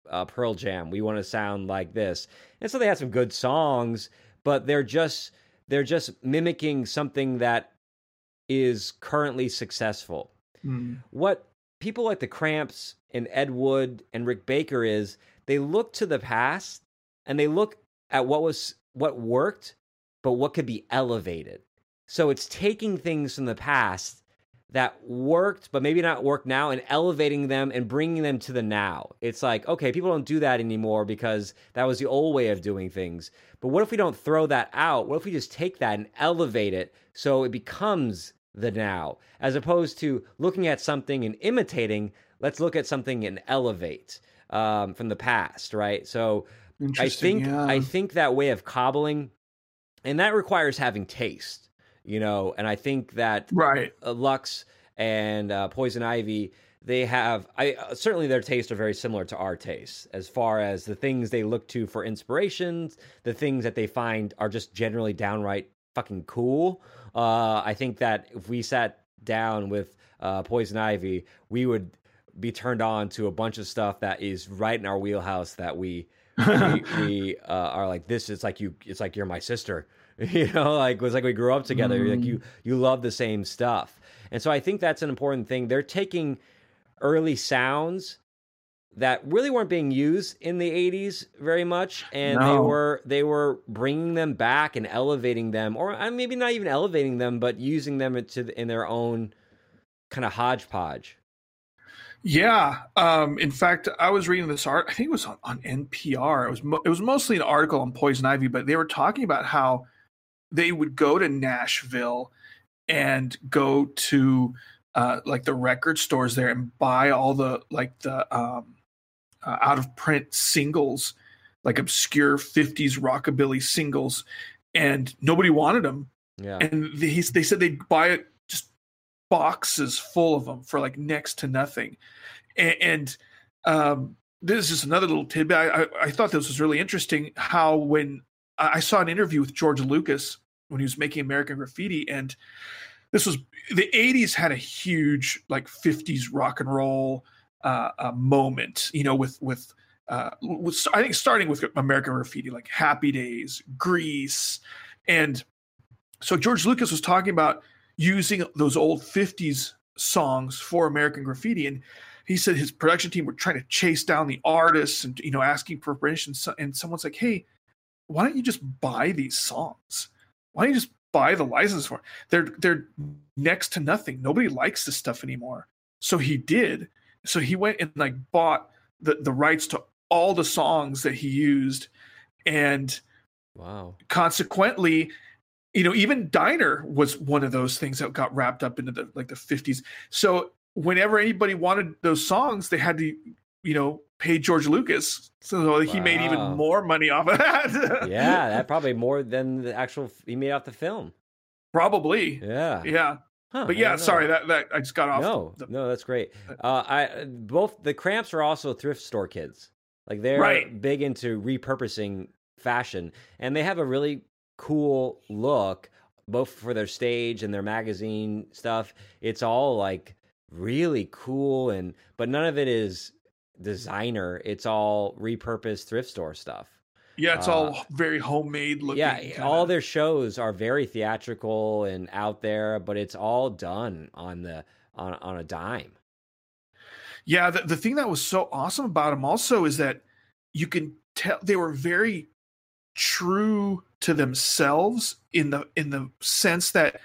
Uh, Pearl Jam. We want to sound like this, and so they had some good songs, but they're just they're just mimicking something that is currently successful. Mm. What people like the Cramps and Ed Wood and Rick Baker is they look to the past and they look at what was what worked, but what could be elevated. So it's taking things from the past that worked, but maybe not work now, and elevating them and bringing them to the now. It's like, okay, people don't do that anymore because that was the old way of doing things. But what if we don't throw that out? What if we just take that and elevate it so it becomes the now? As opposed to looking at something and imitating, let's look at something and elevate um, from the past, right? So I think yeah. I think that way of cobbling, and that requires having taste. You know, and I think that right. Lux and uh, Poison Ivy, they have, I uh, certainly their tastes are very similar to our tastes as far as the things they look to for inspirations, the things that they find are just generally downright fucking cool. Uh, I think that if we sat down with uh, Poison Ivy, we would be turned on to a bunch of stuff that is right in our wheelhouse that we we, we uh, are like, this is like you, it's like you're my sister. You know, like it was like we grew up together. Mm. Like you, you love the same stuff, and so I think that's an important thing. They're taking early sounds that really weren't being used in the eighties very much, and no. they were they were bringing them back and elevating them, or maybe not even elevating them, but using them to in their own kind of hodgepodge. Yeah. Um, in fact, I was reading this art. I think it was on, on N P R. It was mo- it was mostly an article on Poison Ivy, but they were talking about how. They would go to Nashville and go to uh, like the record stores there and buy all the like the um, uh, out of print singles, like obscure fifties rockabilly singles, and nobody wanted them. Yeah, and they, they said they'd buy just boxes full of them for like next to nothing. And, and um, this is just another little tidbit. I, I, I thought this was really interesting. How when I saw an interview with George Lucas when he was making American Graffiti, and this was the eighties had a huge like fifties rock and roll uh, uh, moment, you know, with with, uh, with I think starting with American Graffiti, like Happy Days, Grease, and so George Lucas was talking about using those old fifties songs for American Graffiti, and he said his production team were trying to chase down the artists and you know asking for permission, and someone's like, hey. Why don't you just buy these songs? Why don't you just buy the license for it? They're they're next to nothing. Nobody likes this stuff anymore. So he did. So he went and like bought the, the rights to all the songs that he used. And wow. Consequently, you know, even Diner was one of those things that got wrapped up into the like the fifties. So whenever anybody wanted those songs, they had to, you know, paid George Lucas, so he wow. made even more money off of that. Yeah, that probably more than the actual he made off the film. Probably. Yeah. Yeah. Huh, but yeah, sorry that, that I just got off. No, the, no, that's great. Uh, I both the Cramps are also thrift store kids. Like they're right. big into repurposing fashion, and they have a really cool look both for their stage and their magazine stuff. It's all like really cool, and but none of it is. Designer, it's all repurposed thrift store stuff. Yeah, it's uh, all very homemade looking. Yeah, kinda. All their shows are very theatrical and out there, but it's all done on the on on a dime. Yeah, the, the thing that was so awesome about them also is that you can tell they were very true to themselves in the in the sense that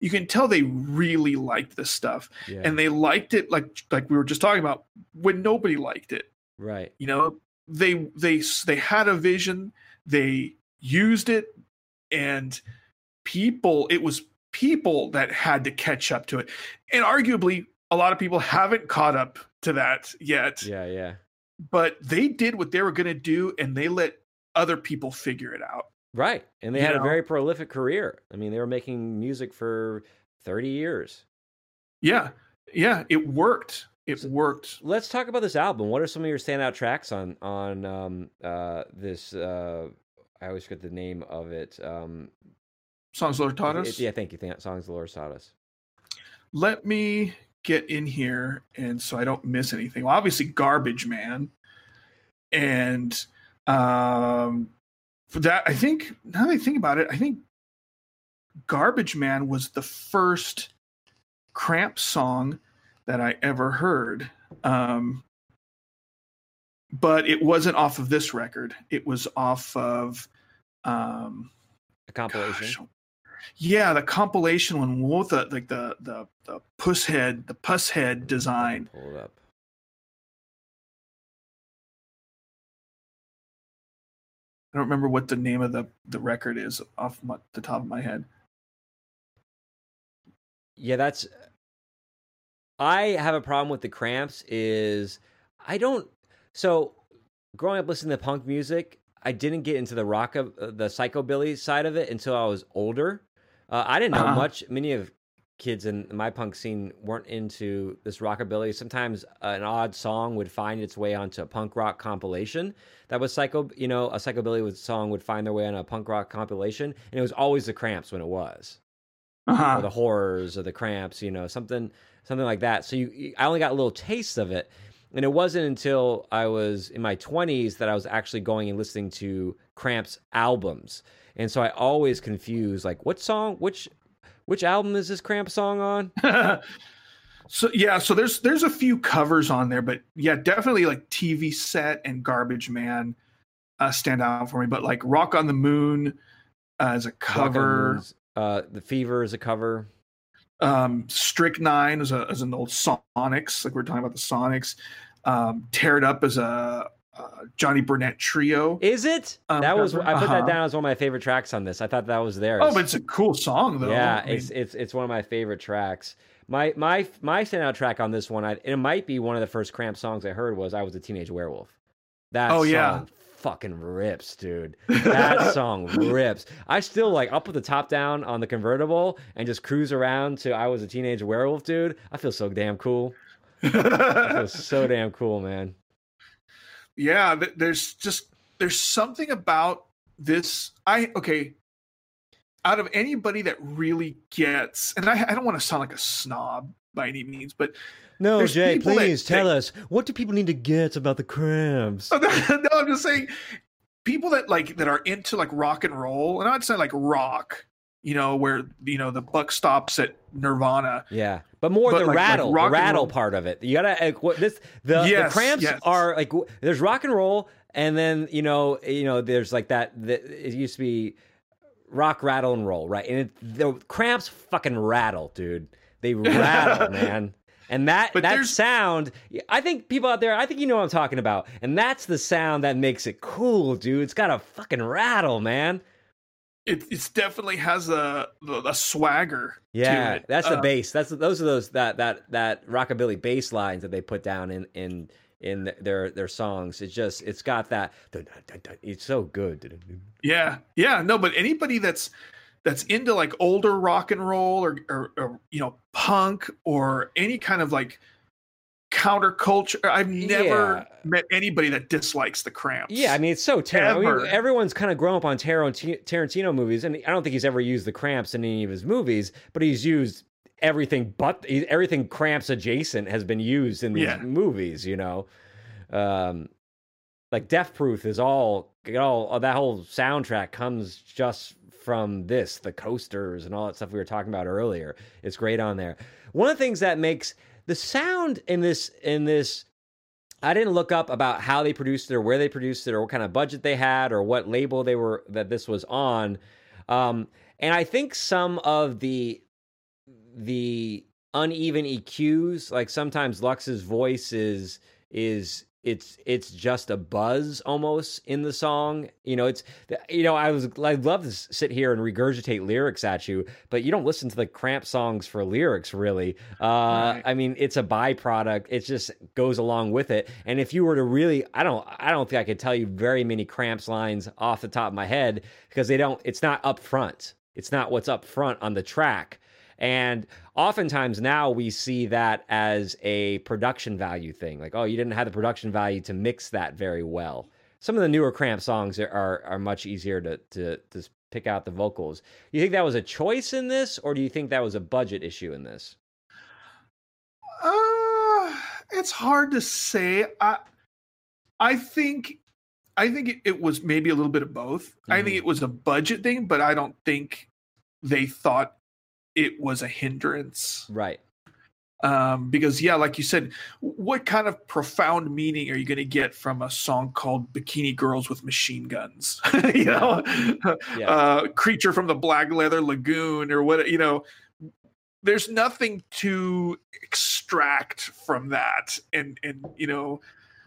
you can tell they really liked this stuff. Yeah. And they liked it like like we were just talking about, when nobody liked it. Right. You know, they they they had a vision, they used it, and people it was people that had to catch up to it. And arguably a lot of people haven't caught up to that yet. Yeah, yeah. But they did what they were going to do, and they let other people figure it out. Right. And they you had know? a very prolific career. I mean, they were making music for thirty years. Yeah. Yeah. It worked. It so worked. Let's talk about this album. What are some of your standout tracks on, on um, uh, this? Uh, I always forget the name of it. Um, Songs the Lord Taught Us? It, yeah, thank you. Songs the Lord Taught Us. Let me get in here, and so I don't miss anything. Well, obviously, Garbage Man, and um, for that, I think now that I think about it, I think Garbage Man was the first Cramps song that I ever heard. Um, but it wasn't off of this record; it was off of um, a compilation. Gosh, Yeah, the compilation one with the like the the the puss head, the puss head design. Hold up. I don't remember what the name of the, the record is off my, the top of my head. Yeah, that's. I have a problem with the Cramps. Is I don't. So growing up listening to punk music, I didn't get into the rock of uh, the psychobilly side of it until I was older. Uh, I didn't know uh-huh. much. Many of kids in my punk scene weren't into this rockabilly. Sometimes an odd song would find its way onto a punk rock compilation. That was psycho, you know, a psychobilly song would find their way on a punk rock compilation, and it was always the Cramps when it was, uh-huh. or the Horrors or the Cramps, you know, something, something like that. So you, I only got a little taste of it. And it wasn't until I was in my twenties that I was actually going and listening to Cramps albums. And so I always confuse, like, what song, which which album is this Cramps song on? so yeah, so there's there's a few covers on there, but yeah, definitely like T V Set and Garbage Man uh, stand out for me. But like Rock on the Moon uh, is a cover. Uh, the Fever is a cover. Um, Strychnine is, a, is an old Sonics, like we were talking about the Sonics. Um, Tear It Up is a uh, Johnny Burnett trio. Is it? Um, that was I put uh-huh. that down as one of my favorite tracks on this. I thought that was theirs. Oh, but it's a cool song though. Yeah, I mean, it's it's it's one of my favorite tracks. My my my standout track on this one, I, it might be one of the first Cramps songs I heard was "I Was a Teenage Werewolf." That oh, song yeah. fucking rips, dude. That song rips. I still like I'll put the top down on the convertible and just cruise around to "I Was a Teenage Werewolf," dude. I feel so damn cool. I feel so damn cool, man. Yeah, there's just there's something about this. I okay. Out of anybody that really gets, and I, I don't want to sound like a snob by any means, but no, Jay, please that, tell they, us what do people need to get about the Cramps? No, I'm just saying, people that like that are into like rock and roll, and I'd say like rock, you know, where you know the buck stops at Nirvana. Yeah. But more but the like, rattle, like the rattle part of it. You gotta like, what, this the, yes, the Cramps yes. are like. There's rock and roll, and then you know, you know, there's like that. The, it used to be rock, rattle, and roll, right? And it, the Cramps fucking rattle, dude. They rattle, man. And that but that sound, I think people out there, I think you know what I'm talking about. And that's the sound that makes it cool, dude. It's got a fucking rattle, man. It it's definitely has a a swagger. Yeah, to it. That's the uh, bass. That's those are those that that that rockabilly bass lines that they put down in in in their their songs. It's just it's got that. It's so good. Yeah, yeah, no, but anybody that's that's into like older rock and roll or or, or you know punk or any kind of like counterculture. I've never yeah. met anybody that dislikes the Cramps. Yeah, I mean it's so terrible. I mean, everyone's kind of grown up on Tarantino movies, and I don't think he's ever used the Cramps in any of his movies. But he's used everything, but everything Cramps adjacent has been used in these yeah. movies. You know, um, like Death Proof is all, you know, that whole soundtrack comes just from this, the coasters and all that stuff we were talking about earlier. It's great on there. One of the things that makes the sound in this in this. I didn't look up about how they produced it or where they produced it or what kind of budget they had or what label they were that this was on. Um, and I think some of the the uneven E Qs, like sometimes Lux's voice is is it's it's just a buzz almost in the song. You know, it's you know I was I'd love to sit here and regurgitate lyrics at you, but you don't listen to the Cramp songs for lyrics really. Uh, right. I mean, it's a byproduct. It just goes along with it. And if you were to really, I don't I don't think I could tell you very many Cramps lines off the top of my head because they don't. It's not up front. It's not what's up front on the track. And oftentimes now we see that as a production value thing. Like, oh, you didn't have the production value to mix that very well. Some of the newer Cramp songs are, are, are much easier to, to, to pick out the vocals. Do you think that was a choice in this, or do you think that was a budget issue in this? Uh, it's hard to say. I, I think I think it, it was maybe a little bit of both. Mm-hmm. I think it was a budget thing, but I don't think they thought it was a hindrance. Right. Um, because, yeah, like you said, what kind of profound meaning are you going to get from a song called Bikini Girls with Machine Guns? you yeah. know, yeah. Uh, Creature from the Black Leather Lagoon or what, you know, there's nothing to extract from that. And, and you know,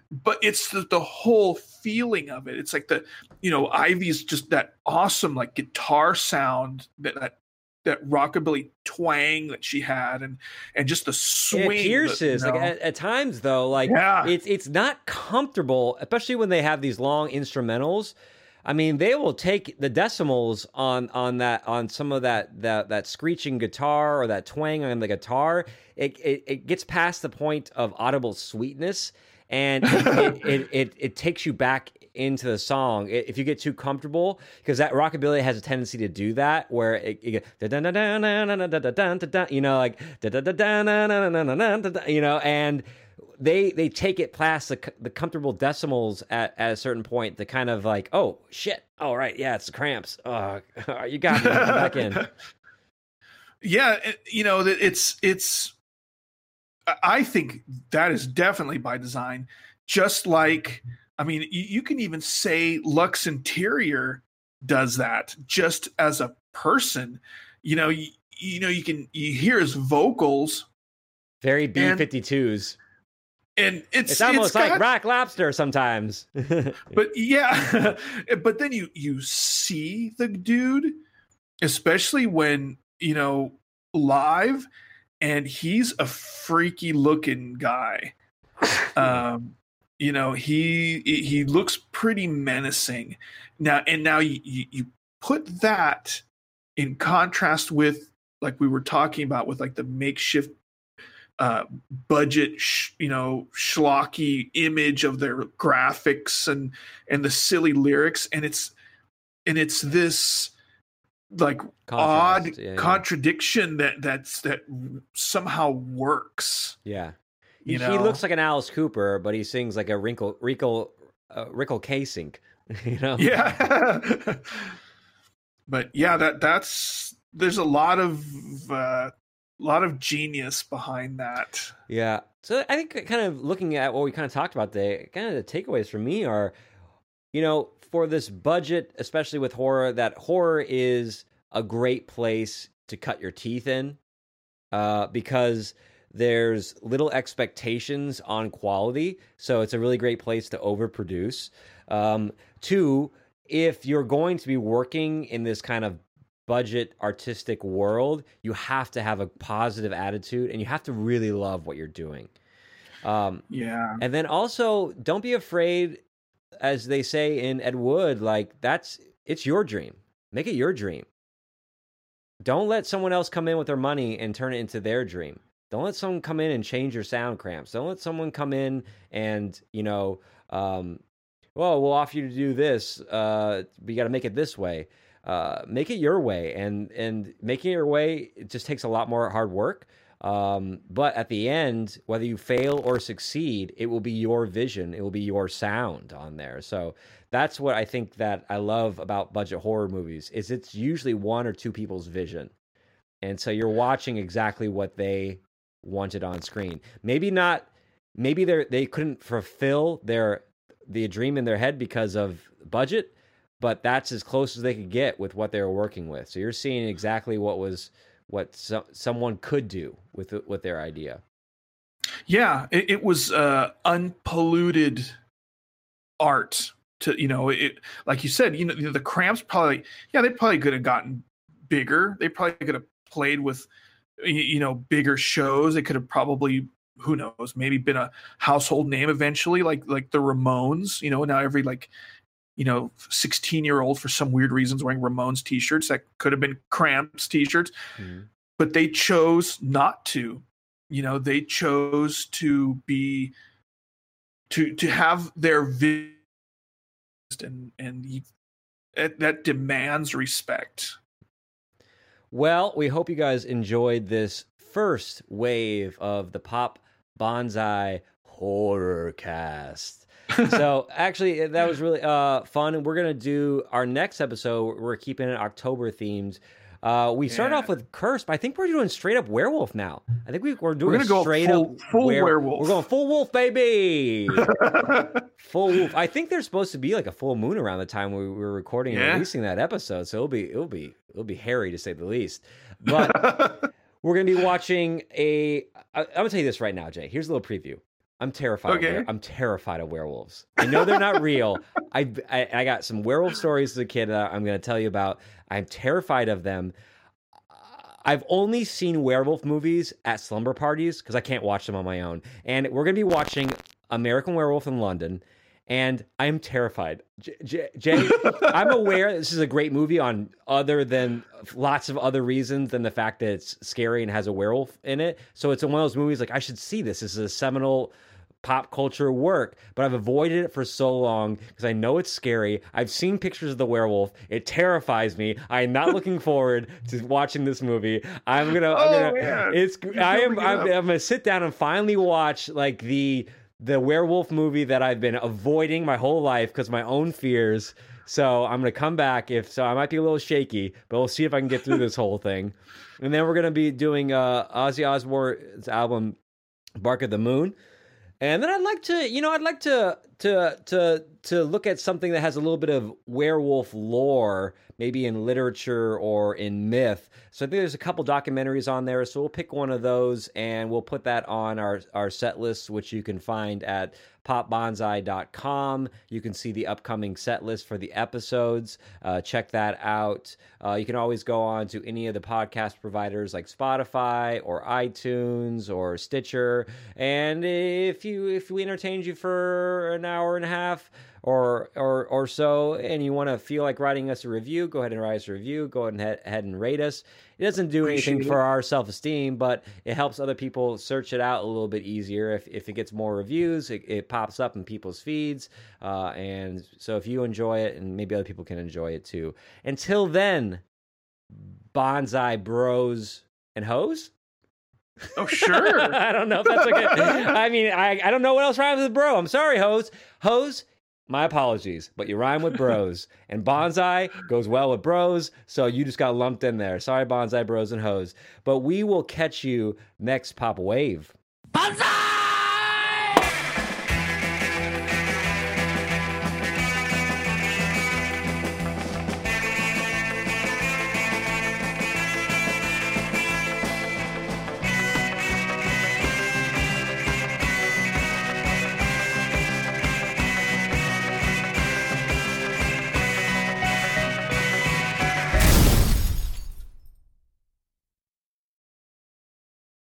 but it's the, the whole feeling of it. It's like the, you know, Ivy's just that awesome, like guitar sound that, that, that rockabilly twang that she had, and and just the swing. It pierces. That, you know. Like at, at times, though, like yeah. it's it's not comfortable, especially when they have these long instrumentals. I mean, they will take the decimals on on that on some of that that, that screeching guitar or that twang on the guitar. It it, it gets past the point of audible sweetness, and it it, it, it it takes you back into the song if you get too comfortable, because that rockabilly has a tendency to do that where it, it goes, you know, like, you know, and they they take it past the, the comfortable decimals at, at a certain point to kind of like, oh shit, all right, yeah, it's the Cramps, uh oh, you got me back in. Yeah, it, you know, it's it's I think that is definitely by design, just like, I mean, you can even say Lux Interior does that just as a person. You know, you, you know, you can you hear his vocals, very B fifty-twos, and, and it's, it's almost it's like got, Rock Lobster sometimes. But yeah, but then you you see the dude, especially when you know live, and he's a freaky looking guy. Um. You know, he he looks pretty menacing now, and now you, you, you put that in contrast with, like we were talking about, with like the makeshift uh, budget, sh- you know, schlocky image of their graphics and and the silly lyrics, and it's and it's this like contrast, odd yeah, contradiction yeah. that that's that somehow works. Yeah. You know? He looks like an Alice Cooper, but he sings like a Wrinkle, Wrinkle, uh, Wrinkle K-Sync, you know? Yeah. But yeah, that that's, there's a lot of, uh, lot of genius behind that. Yeah. So I think kind of looking at what we kind of talked about today, kind of the takeaways for me are, you know, for this budget, especially with horror, that horror is a great place to cut your teeth in, uh, because there's little expectations on quality, so it's a really great place to overproduce. Um, two, if you're going to be working in this kind of budget artistic world, you have to have a positive attitude, and you have to really love what you're doing. Um, yeah. And then also, don't be afraid, as they say in Ed Wood, like, that's it's your dream. Make it your dream. Don't let someone else come in with their money and turn it into their dream. Don't let someone come in and change your sound, Cramps. Don't let someone come in and, you know, um, well, we'll offer you to do this. Uh, we got to make it this way. Uh, make it your way. And and making it your way, it just takes a lot more hard work. Um, but at the end, whether you fail or succeed, it will be your vision. It will be your sound on there. So that's what I think that I love about budget horror movies is it's usually one or two people's vision. And so you're watching exactly what they wanted on screen. Maybe not. Maybe they they couldn't fulfill their the dream in their head because of budget, but that's as close as they could get with what they were working with. So you're seeing exactly what was what so, someone could do with with their idea. Yeah, it, it was uh, unpolluted art. To you know, it like you said, you know, the Cramps probably yeah they probably could have gotten bigger. They probably could have played with you know bigger shows. They could have probably. Who knows? Maybe been a household name eventually, like like the Ramones. You know, now every like, you know, sixteen year old for some weird reasons wearing Ramones T-shirts that could have been Cramps T-shirts, mm-hmm. but they chose not to. You know, they chose to be to to have their vision, and and that demands respect. Well, we hope you guys enjoyed this first wave of the Pop Banzai Horrorcast. So actually that was really uh fun, and we're gonna do our next episode. We're keeping it October themed. Uh we yeah. started off with Cursed, but I think we're doing straight up werewolf now. I think we, we're doing we're gonna straight go full, up full were- werewolf. We're going full wolf, baby. Full wolf. I think there's supposed to be like a full moon around the time we were recording and yeah. releasing that episode, so it'll be it'll be it'll be hairy to say the least. But we're going to be watching a... I'm going to tell you this right now, Jay. Here's a little preview. I'm terrified. Okay. Of, I'm terrified of werewolves. I know they're not real. I, I I got some werewolf stories as a kid that I'm going to tell you about. I'm terrified of them. I've only seen werewolf movies at slumber parties because I can't watch them on my own. And we're going to be watching American Werewolf in London. And I'm terrified. J- J- Jay, I'm aware this is a great movie on other than lots of other reasons than the fact that it's scary and has a werewolf in it. So it's one of those movies like, I should see this. This is a seminal pop culture work, but I've avoided it for so long because I know it's scary. I've seen pictures of the werewolf. It terrifies me. I'm not looking forward to watching this movie. I'm going to, oh, man. It's, You're I am, I'm, I'm going to sit down and finally watch like the, the werewolf movie that I've been avoiding my whole life because my own fears. So I'm going to come back if so. I might be a little shaky, but we'll see if I can get through this whole thing. And then we're going to be doing uh, Ozzy Osbourne's album, Bark at the Moon. And then I'd like to, you know, I'd like to to to to look at something that has a little bit of werewolf lore, maybe in literature or in myth. So I think there's a couple documentaries on there. So we'll pick one of those and we'll put that on our, our set list, which you can find at pop banzai dot com. You can see the upcoming set list for the episodes. Uh, check that out. Uh, you can always go on to any of the podcast providers like Spotify or iTunes or Stitcher. And if you if we entertained you for an hour and a half or or or so, and you want to feel like writing us a review, go ahead and write us a review. Go ahead and head, head and rate us. It doesn't do anything Appreciate for it. Our self-esteem, but it helps other people search it out a little bit easier. If if it gets more reviews, it, it pops up in people's feeds. Uh, and so if you enjoy it, and maybe other people can enjoy it too. Until then, Bonsai Bros and Hoes? Oh, sure. I don't know if that's okay. I mean, I, I don't know what else rhymes with bro. I'm sorry, Hoes. Hoes? My apologies, but you rhyme with bros, and Bonsai goes well with bros, so you just got lumped in there. Sorry, Bonsai Bros and Hoes. But we will catch you next Pop Wave. Bonsai!